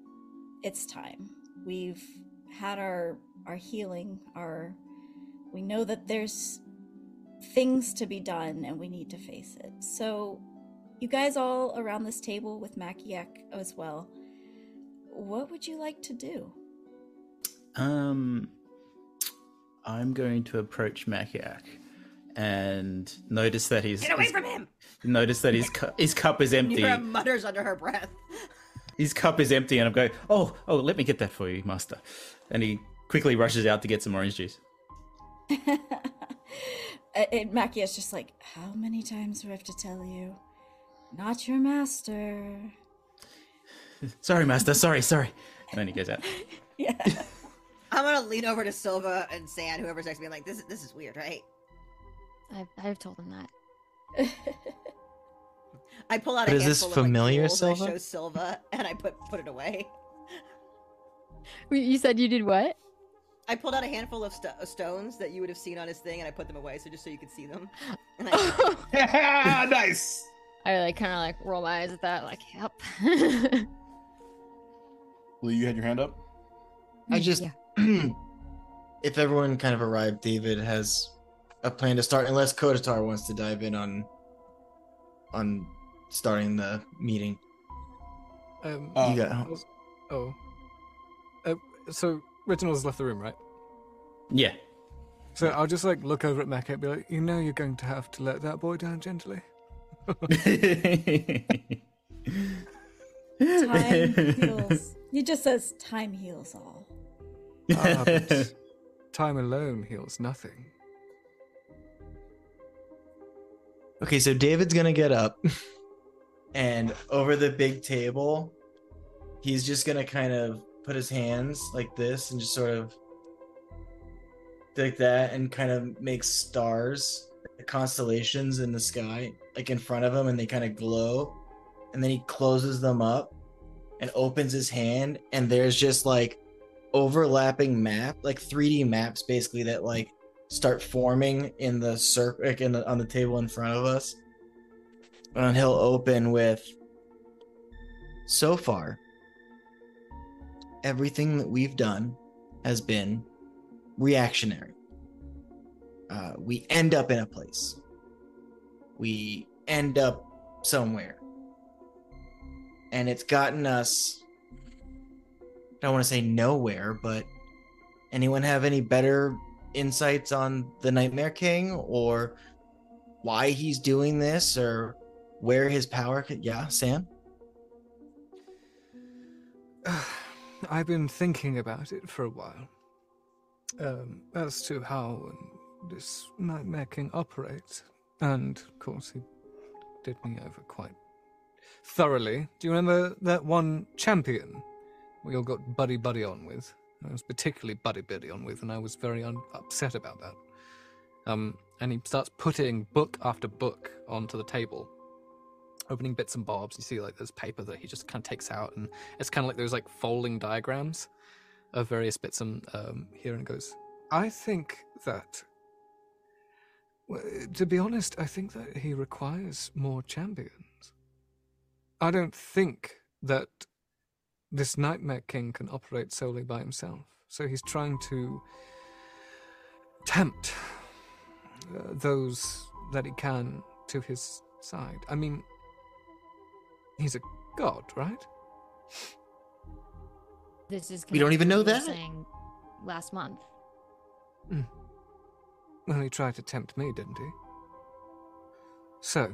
it's time. We've had our our healing, our we know that there's things to be done and we need to face it. So you guys all around this table with Makiak as well, what would you like to do? Um, I'm going to approach Makiak and notice that he's... Get away from him! Notice that his, cu- his cup is empty. Nira mutters under her breath. His cup is empty, and I'm going, oh, oh, let me get that for you, master. And he quickly rushes out to get some orange juice. And Makia's just like, how many times do I have to tell you? Not your master. Sorry, master. Sorry, sorry. And then he goes out. Yeah. I'm going to lean over to Silva and San, whoever's next to me, like, this, this is weird, right? I've, I've told him that. I pull out but a handful of like, Silva? I show Silva and I put put it away. You said you did what? I pulled out a handful of st- stones that you would have seen on his thing, and I put them away so just so you could see them. And I- yeah, nice. I like kind of like roll my eyes at that, like, yep. Well, you had your hand up. I just, yeah. If everyone kind of arrived, David has a plan to start, unless Kotatar wants to dive in on on starting the meeting. Um, uh, you got oh, uh, so Reginald's left the room, right? Yeah. So I'll just like look over at Mac and be like, you know, you're going to have to let that boy down gently. Time heals. He just says, "Time heals all." Ah, but time alone heals nothing. Okay, so David's gonna get up, and over the big table, he's just gonna kind of put his hands like this and just sort of like that and kind of make stars, constellations in the sky, like in front of him, and they kind of glow, and then he closes them up and opens his hand, and there's just like overlapping map, like three D maps basically that like start forming in the circle, like in the, on the table in front of us, and he'll open with, so far everything that we've done has been reactionary. Uh, we end up in a place, we end up somewhere, and it's gotten us, I don't want to say nowhere, but anyone have any better insights on the Nightmare King, or why he's doing this, or where his power could... Yeah, Sam? Uh, I've been thinking about it for a while. Um, as to how this Nightmare King operates. And, of course, he did me over quite thoroughly. Do you remember that one champion we all got buddy-buddy on with? I was particularly buddy-buddy on with, and I was very un- upset about that. Um, and he starts putting book after book onto the table, opening bits and bobs. You see, like, there's paper that he just kind of takes out, and it's kind of like those, like, folding diagrams of various bits and um, here, and goes, I think that, well, to be honest, I think that he requires more champions. I don't think that this Nightmare King can operate solely by himself. So he's trying to tempt uh, those that he can to his side. I mean, he's a god, right? This is we don't even know that. Last month. Mm. Well, he tried to tempt me, didn't he? So,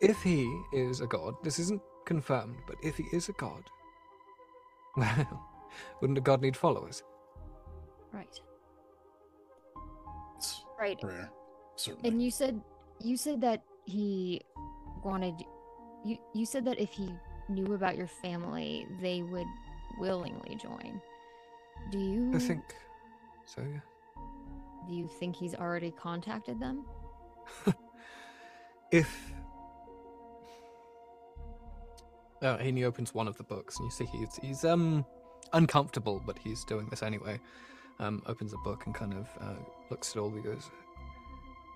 if he is a god, this isn't confirmed, but if he is a god, well, wouldn't a god need followers? Right. It's right. Rare, certainly. And you said you said that he wanted you. You said that if he knew about your family, they would willingly join. Do you? I think so. Yeah. Do you think he's already contacted them? If. Oh, and he opens one of the books, and you see he's he's um uncomfortable, but he's doing this anyway. Um, opens a book and kind of uh, looks at all. He goes,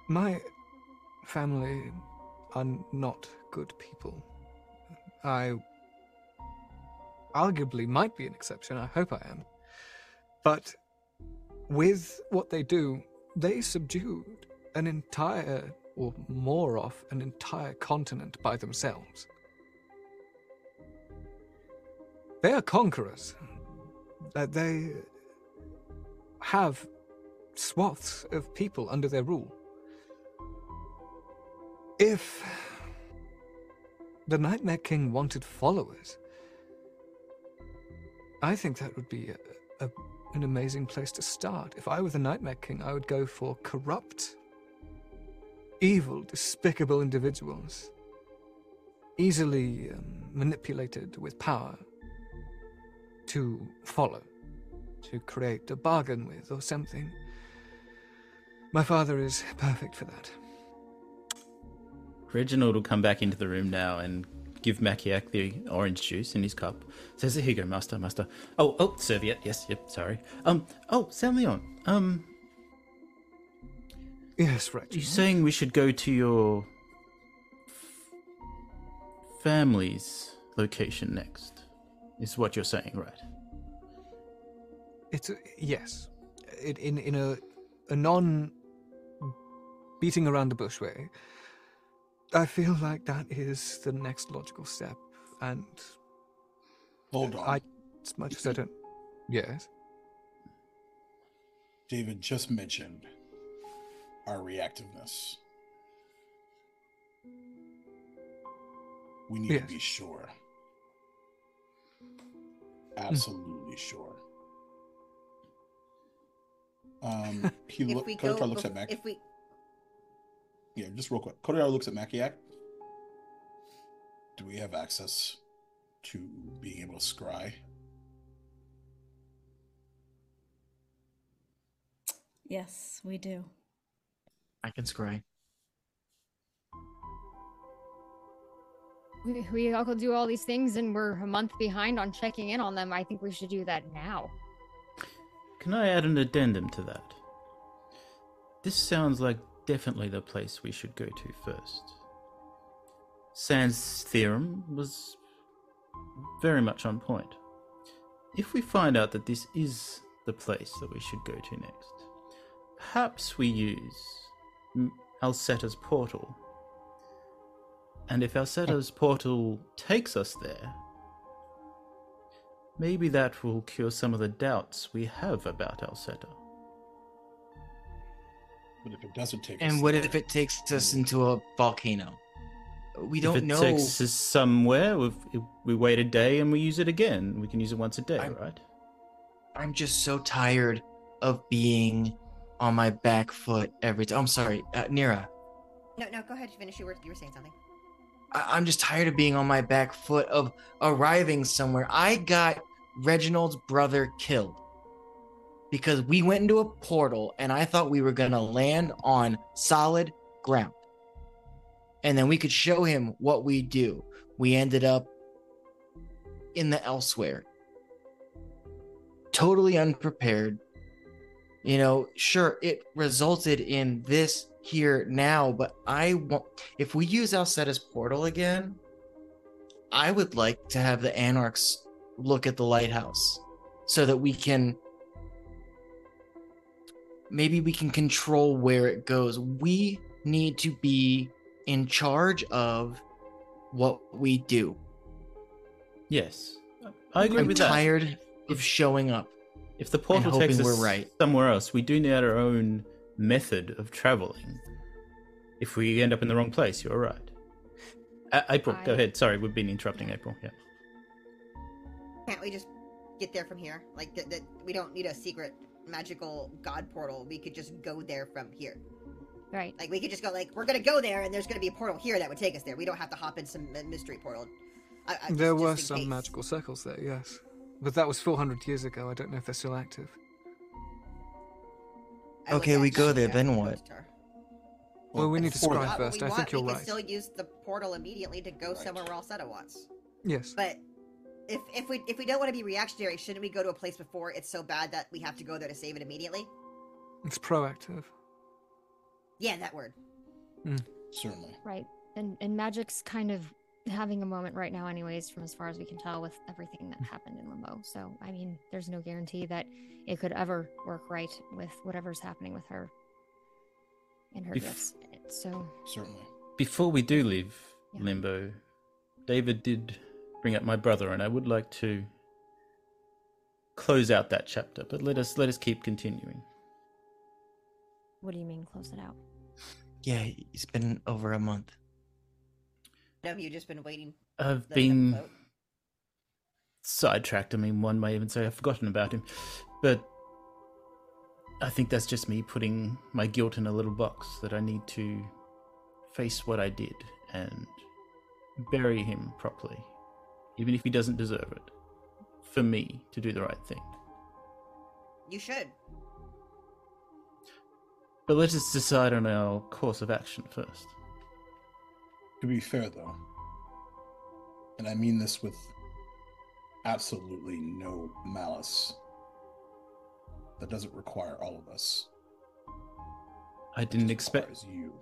"My family are not good people. I arguably might be an exception. I hope I am, but with what they do, they subdued an entire, or more of an entire continent by themselves." They are conquerors. Uh, they have swaths of people under their rule. If the Nightmare King wanted followers, I think that would be a, a, an amazing place to start. If I were the Nightmare King, I would go for corrupt, evil, despicable individuals, easily um, manipulated with power, to follow, to create a bargain with or something. My father is perfect for that. Reginald will come back into the room now and give Makiak the orange juice in his cup. Says, "Here you go, master, master. Oh, oh, serviette, yes, yep, sorry. Um, oh, San'laeon, um... Yes, right. You're saying we should go to your f- family's location next? Is what you're saying, right? It's a, yes, it, in in a, a non beating around the bush way. I feel like that is the next logical step. And hold on, I, as much as I don't. Yes, David just mentioned our reactiveness. We need yes. to be sure. Absolutely mm. sure. Um, he look, Kotatar go, looks at Mac. If we... Yeah, just real quick. Kotatar looks at Makiak. Do we have access to being able to scry? Yes, we do. I can scry. We, we all do all these things, and we're a month behind on checking in on them. I think we should do that now. Can I add an addendum to that? This sounds like definitely the place we should go to first. Sand's theorem was very much on point. If we find out that this is the place that we should go to next, perhaps we use Alseta's portal. And if Alseta's portal takes us there, maybe that will cure some of the doubts we have about Alseta. But if it doesn't take us there... And what if it takes us into a volcano? We don't know... If it takes us somewhere, we wait a day and we use it again. We can use it once a day, I'm, right? I'm just so tired of being on my back foot every time. I'm sorry, uh, Nira. No, no, go ahead and finish. You were, you were saying something. I'm just tired of being on my back foot, of arriving somewhere. I got Reginald's brother killed because we went into a portal and I thought we were going to land on solid ground. And then we could show him what we do. We ended up in the elsewhere. Totally unprepared. You know, sure, it resulted in this here now, but I want, if we use Alseta's portal again, I would like to have the Anarchs look at the lighthouse so that we can, maybe we can control where it goes. We need to be in charge of what we do. Yes, I agree I'm with that. I'm tired of showing up. If the portal takes us right. somewhere else, we do need our own method of traveling. If we end up in the wrong place, you're right. A- April, I... go ahead. Sorry, we've been interrupting April. Yeah. Can't we just get there from here? Like, th- th- we don't need a secret magical god portal. We could just go there from here. Right. Like, we could just go, like, we're going to go there, and there's going to be a portal here that would take us there. We don't have to hop in some mystery portal. I- I- there just, were just some case. magical circles there, yes. But that was four hundred years ago. I don't know if they're still active. I okay, we go there, then what? Well, we need to scry first. We I want, think you're we right. We can still use the portal immediately to go right. somewhere where Alseta wants. Yes. But if if we if we don't want to be reactionary, shouldn't we go to a place before it's so bad that we have to go there to save it immediately? It's proactive. Yeah, that word. Mm. Certainly. Right, and and magic's kind of having a moment right now, anyways, from as far as we can tell, with everything that happened in Limbo. So, I mean, there's no guarantee that it could ever work right with whatever's happening with her. And her Bef- gifts. So certainly. Before we do leave yeah. Limbo, David did bring up my brother, and I would like to close out that chapter. But let us let us keep continuing. What do you mean, close it out? Yeah, it's been over a month. Have you just been waiting? I've been sidetracked. I mean, one may even say I've forgotten about him, but I think that's just me putting my guilt in a little box, that I need to face what I did and bury him properly, even if he doesn't deserve it, for me to do the right thing. You should. But let us decide on our course of action first. To be fair, though, and I mean this with absolutely no malice, that doesn't require all of us. I didn't expect you.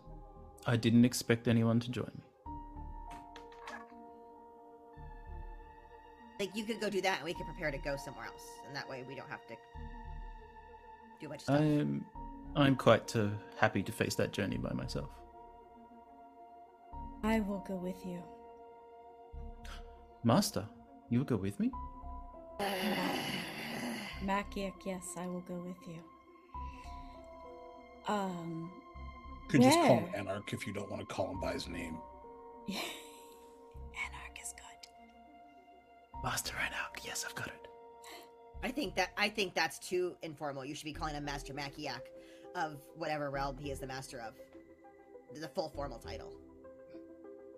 I didn't expect anyone to join me. Like, you could go do that, and we could prepare to go somewhere else, and that way we don't have to do much stuff. I'm, I'm quite uh, happy to face that journey by myself. I will go with you, Master. You will go with me. Makiak, yes, I will go with you. Um, you could where? Just call him Anarch if you don't want to call him by his name. Anarch is good. Master Anarch, yes, I've got it. I think that I think that's too informal. You should be calling him Master Makiak of whatever realm he is the master of. The full formal title.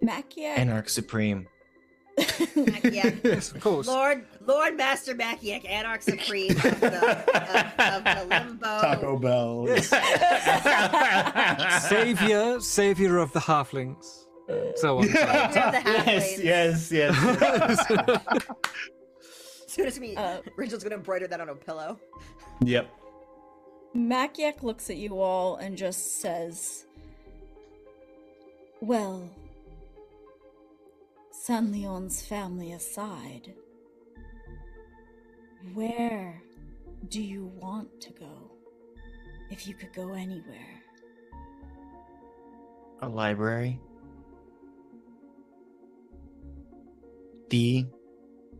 Makiak. Anarch Supreme. Makiak. Yes, of course. Lord, Lord Master Makiak, Anarch Supreme of the, of, of the Limbo. Taco Bell. Yes. Savior, Savior of the Halflings. So on. Yeah. Yes, yes, yes. As soon as we, uh, Rachel's gonna embroider that on a pillow. Yep. Makiak looks at you all and just says, "Well, San'laeon's family aside, where do you want to go? If you could go anywhere." A library. The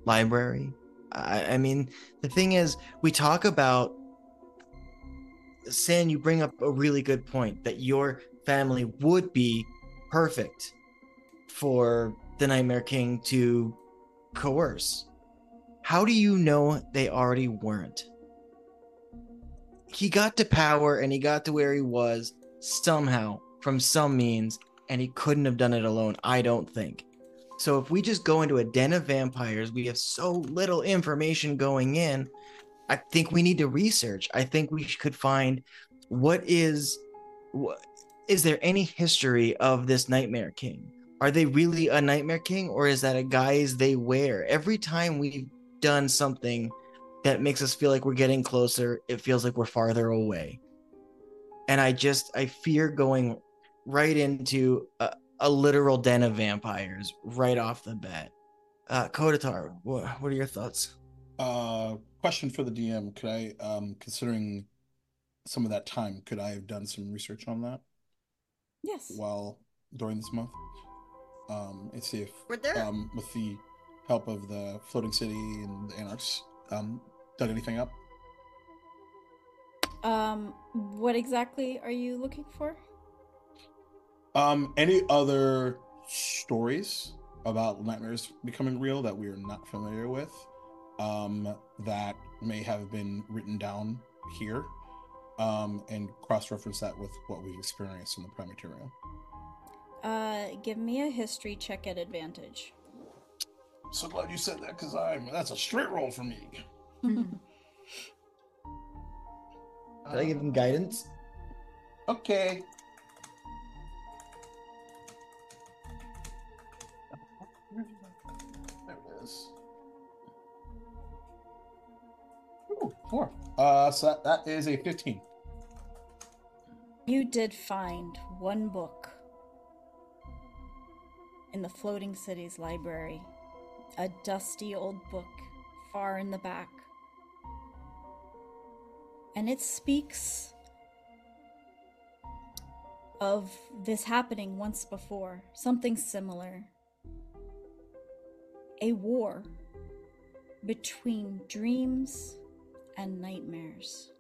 library. I, I mean, the thing is, we talk about... San, you bring up a really good point, that your family would be perfect for the Nightmare King to coerce. How do you know they already weren't? He got to power and he got to where he was somehow, from some means, and he couldn't have done it alone, I don't think. So if we just go into a den of vampires, we have so little information going in. I think we need to research. I think we could find what is, what, is there any history of this Nightmare King? Are they really a Nightmare King, or is that a guise they wear? Every time we've done something that makes us feel like we're getting closer, it feels like we're farther away. And I just, I fear going right into a, a literal den of vampires right off the bat. Uh, Kotatar, what, what are your thoughts? Uh, question for the D M. Could I, um, considering some of that time, could I have done some research on that? Yes. While, during this month? Um, and see if, um, with the help of the Floating City and the Anarchs, um, dug anything up? Um, what exactly are you looking for? Um, any other stories about nightmares becoming real that we are not familiar with, um, that may have been written down here, um, and cross-reference that with what we've experienced in the Prime Material. Uh, give me a history check at advantage. So glad you said that, because I'm that's a straight roll for me. Did uh, I give him guidance? Okay. There it is. Ooh, four. Uh, so that, that is a fifteen. You did find one book in the Floating Cities Library. A dusty old book, far in the back. And it speaks of this happening once before, something similar. A war between dreams and nightmares.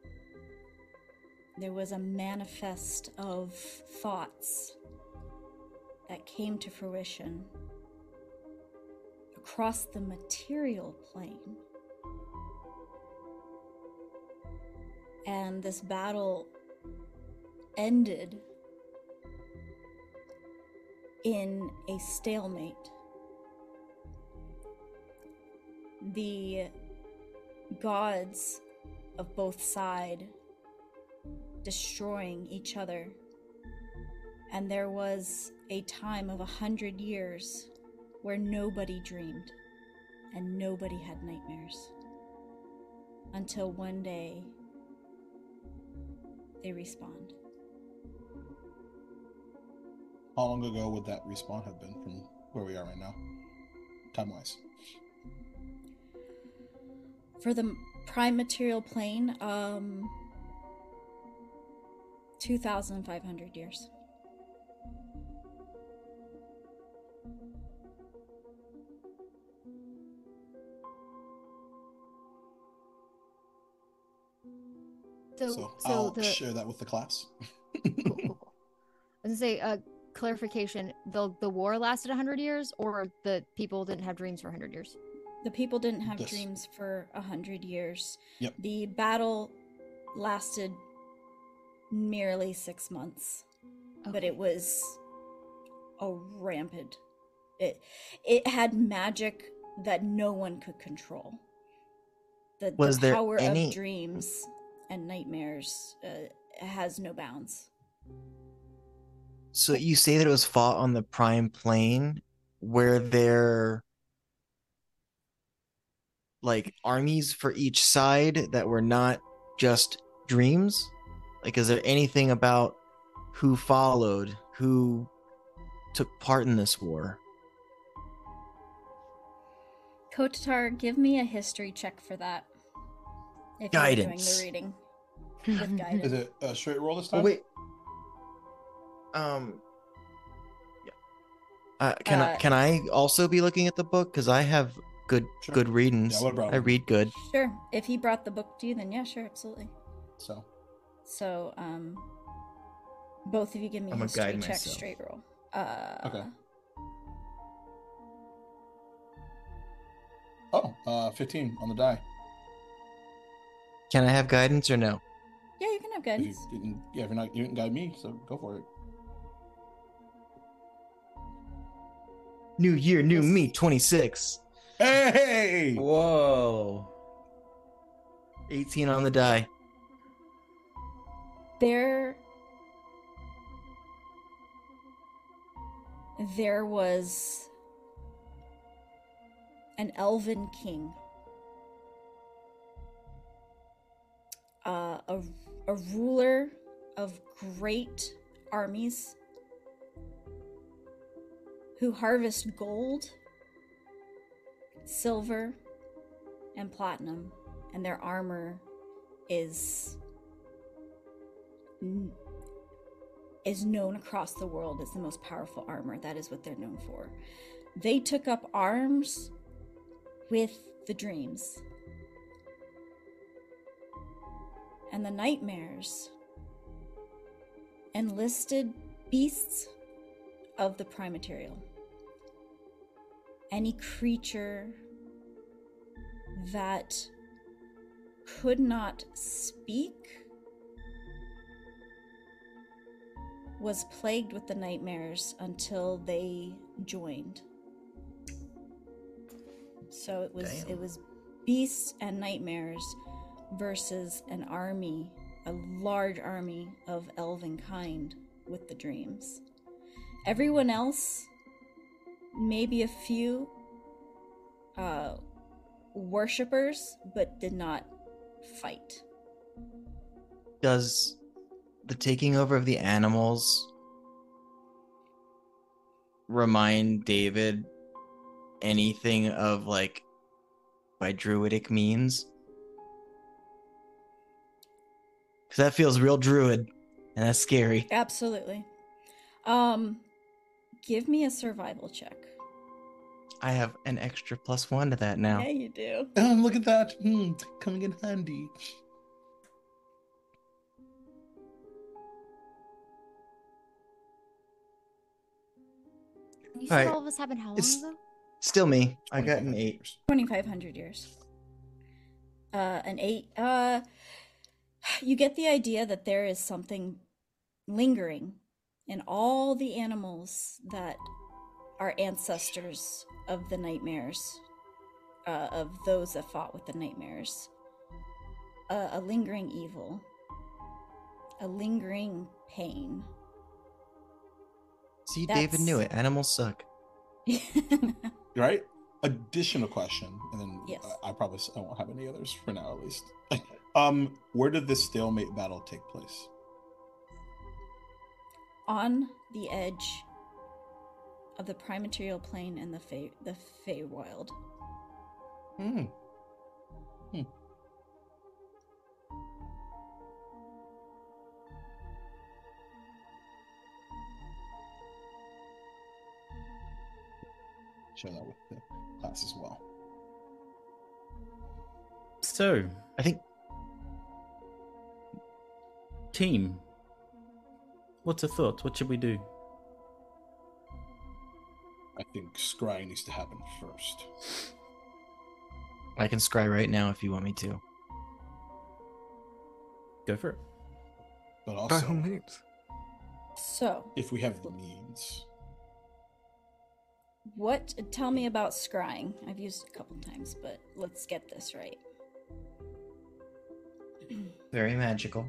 There was a manifest of thoughts that came to fruition across the material plane. And this battle ended in a stalemate. The gods of both sides destroying each other. And there was a time of a hundred years where nobody dreamed and nobody had nightmares, until one day they respawned. How long ago would that respawn have been from where we are right now, time-wise? For the Prime Material Plane, um, two thousand five hundred years. So, so I'll the, share that with the class. Cool, cool, cool. I was going to say, uh, clarification, the the war lasted one hundred years, or the people didn't have dreams for one hundred years? The people didn't have this. dreams for one hundred years. Yep. The battle lasted merely six months, okay. But it was a rampant. It, it had magic that no one could control. The, was the there power any... of dreams... and nightmares uh, has no bounds. So you say that it was fought on the Prime Plane, where there like armies for each side that were not just dreams? Like, is there anything about who followed, who took part in this war? Kotatar, give me a history check for that. If guidance. You're doing the reading. With guidance. Is it a straight roll this time? Oh, wait. Um. Yeah. Uh, can uh, I can I also be looking at the book, because I have good sure. good readings. Yeah, I read good. Sure. If he brought the book to you, then yeah, sure, absolutely. So. So um. Both of you give me a history check, myself. Straight roll. Uh, okay. Oh, uh, fifteen on the die. Can I have guidance or no? Yeah, you can have guidance. If you didn't, yeah, if you're not, you didn't guide me, so go for it. New year, new me, twenty-six. Hey! Whoa. eighteen on the die. There... There was... an elven king. Uh, a, a ruler of great armies who harvest gold, silver, and platinum, and their armor is is known across the world as the most powerful armor. That is what they're known for. They took up arms with the dreams. and the nightmares and listed beasts of the prime material. Any creature that could not speak was plagued with the nightmares until they joined. So it was Damn. it was beasts and nightmares versus an army, a large army of elven kind with the dreams. Everyone else, maybe a few uh, worshippers, but did not fight. Does the taking over of the animals remind David anything of, like, by druidic means? Because that feels real druid, and that's scary. Absolutely. Um, give me a survival check. I have an extra plus one to that now. Yeah, you do. Oh, look at that. Mm, coming in handy. You said all, all right. of us happened how long it's ago? Still me. I got an eight. twenty-five hundred years. Uh, an eight. Uh, you get the idea that there is something lingering in all the animals that are ancestors of the nightmares, uh, of those that fought with the nightmares. Uh, a lingering evil. A lingering pain. See, That's... David knew it. Animals suck. Right? Additional question, and then yes. I, I probably I won't have any others for now, at least. Um, where did this stalemate battle take place? On the edge of the Prime Material Plane and the Fey, the Feywild. Hmm. Hmm. Share that with the class as well. So, I think team. What's a thought? What should we do? I think scrying needs to happen first. I can scry right now if you want me to. Go for it. But also, by all means. So, if we have the means. What? Tell me about scrying. I've used it a couple times, but let's get this right. Very magical.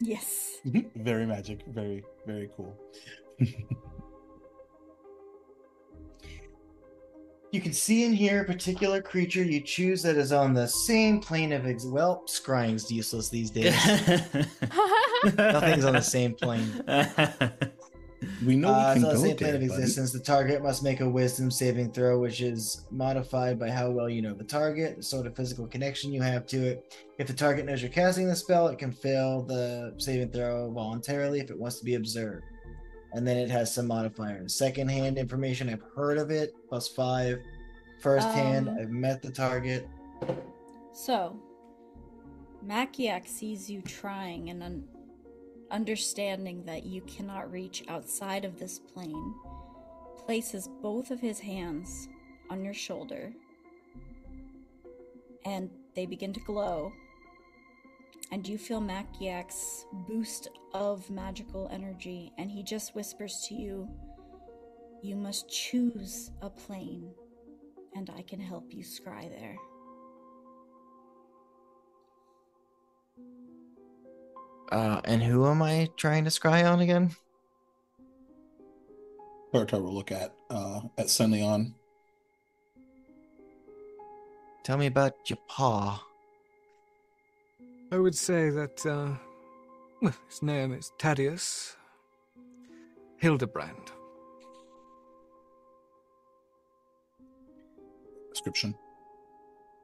Yes. Very magic. Very, very cool. You can see and hear a particular creature you choose that is on the same plane of ex- well, scrying's useless these days. Nothing's on the same plane. We know uh, we can so go same there, plane of existence. Buddy. The target must make a wisdom saving throw, which is modified by how well you know the target, the sort of physical connection you have to it. If the target knows you're casting the spell, it can fail the saving throw voluntarily if it wants to be observed. And then it has some modifiers. Secondhand information, I've heard of it, plus five. Firsthand, um, I've met the target. So, Makiak sees you trying and un- understanding that you cannot reach outside of this plane, places both of his hands on your shoulder, and they begin to glow, and you feel Makiak's boost of magical energy, and he just whispers to you, "You must choose a plane, and I can help you scry there." Uh, and who am I trying to scry on again? Berto will look at uh, at San'laeon. Tell me about your paw. I would say that uh, well, his name is Thaddeus Hildebrand. Description.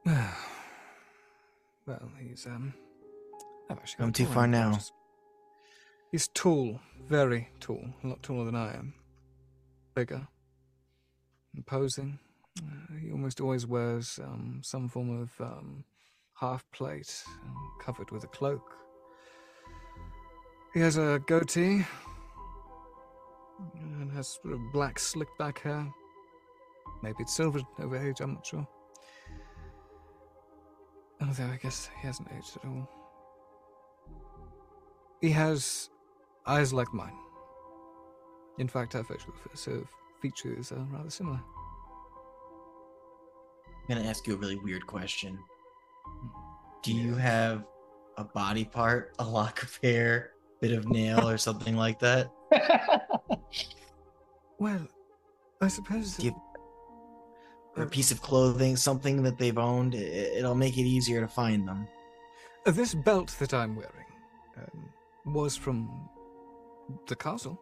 Well, he's um. I'm too far now. He's tall, very tall, a lot taller than I am. Bigger, imposing. Uh, he almost always wears um, some form of um, half plate, um, covered with a cloak. He has a goatee and has sort of black slicked back hair. Maybe it's silvered over age, I'm not sure. Although I guess he hasn't aged at all. He has eyes like mine. In fact, her facial features are rather similar. I'm going to ask you a really weird question. Do you have a body part, a lock of hair, bit of nail, or something like that? Well, I suppose... That... You... Or a piece of clothing, something that they've owned. It'll make it easier to find them. This belt that I'm wearing um, was from the castle.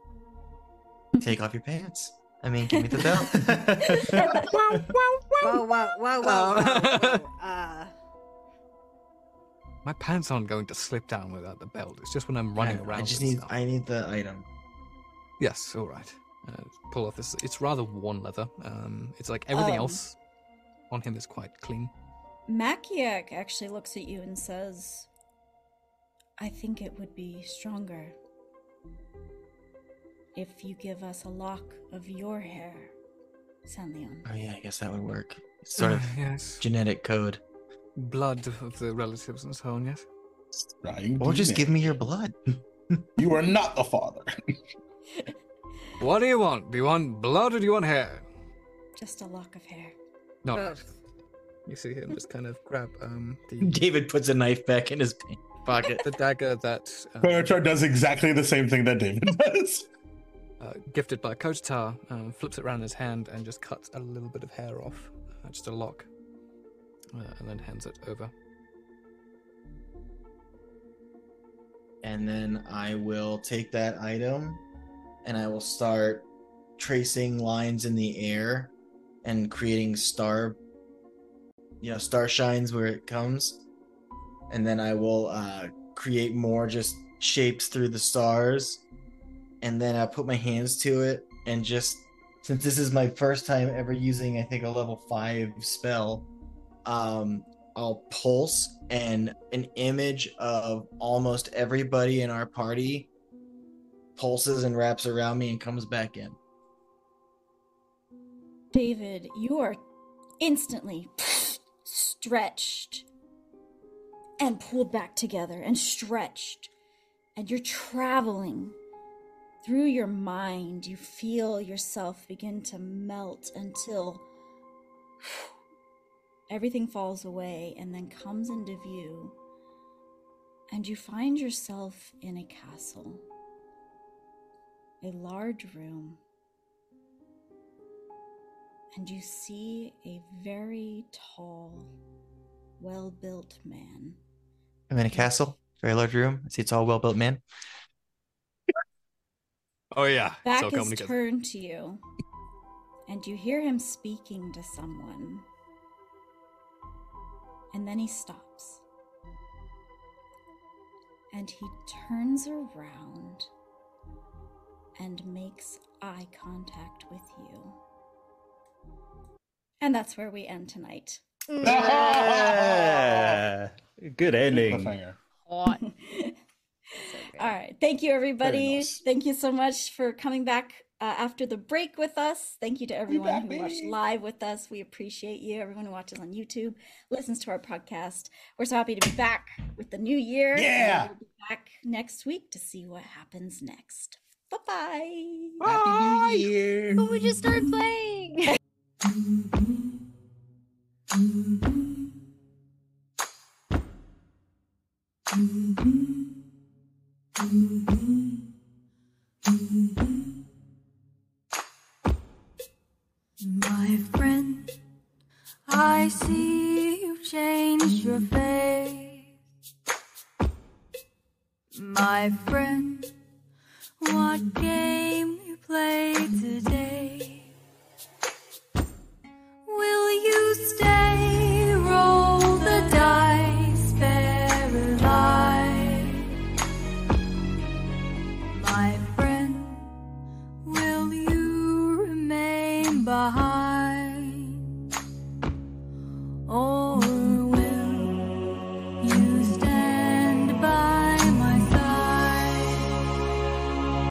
Take off your pants. I mean, give me the belt. Wow, wow, wow, wow, wow, wow, wow. My pants aren't going to slip down without the belt. It's just when I'm running I, around. I just need. Stuff. I need the item. Yes. All right. Uh, pull off this. It's rather worn leather. Um, it's like everything um, else on him is quite clean. Makiak actually looks at you and says, "I think it would be stronger if you give us a lock of your hair, San'laeon." Oh yeah, I guess that would work. It's sort uh, of yes. Genetic code. Blood of the relatives and so on, yes? Or just give me your blood. You are not the father. What do you want? Do you want blood or do you want hair? Just a lock of hair. No. Both. You see him just kind of grab um. The... David puts a knife back in his pocket. The dagger that... Um, Kotatar does exactly the same thing that David does. Uh, gifted by Kotatar, um, flips it around his hand and just cuts a little bit of hair off. Uh, just a lock. Uh, and then hands it over. And then I will take that item and I will start tracing lines in the air and creating star, you know, star shines where it comes. And then I will uh, create more just shapes through the stars. And then I put my hands to it and just, since this is my first time ever using, I think, a level five spell, Um, I'll pulse and an image of almost everybody in our party pulses and wraps around me and comes back in. David, you are instantly stretched and pulled back together and stretched, and you're traveling through your mind. You feel yourself begin to melt until everything falls away and then comes into view, and you find yourself in a castle, a large room, and you see a very tall, well-built man. I'm in a castle, very large room. I see a tall, well-built man. Oh yeah. Back so is turned to you, and you hear him speaking to someone. And then he stops. And he turns around and makes eye contact with you. And that's where we end tonight. Yeah. Good ending. All right. Thank you, everybody. Nice. Thank you so much for coming back Uh, after the break with us. Thank you to everyone who watched live with us. We appreciate you. Everyone who watches on YouTube, listens to our podcast. We're so happy to be back with the new year. Yeah. We'll be back next week to see what happens next. Bye-bye. Bye. Happy New Year. But we just started playing. My friend, I see you've changed your face. My friend,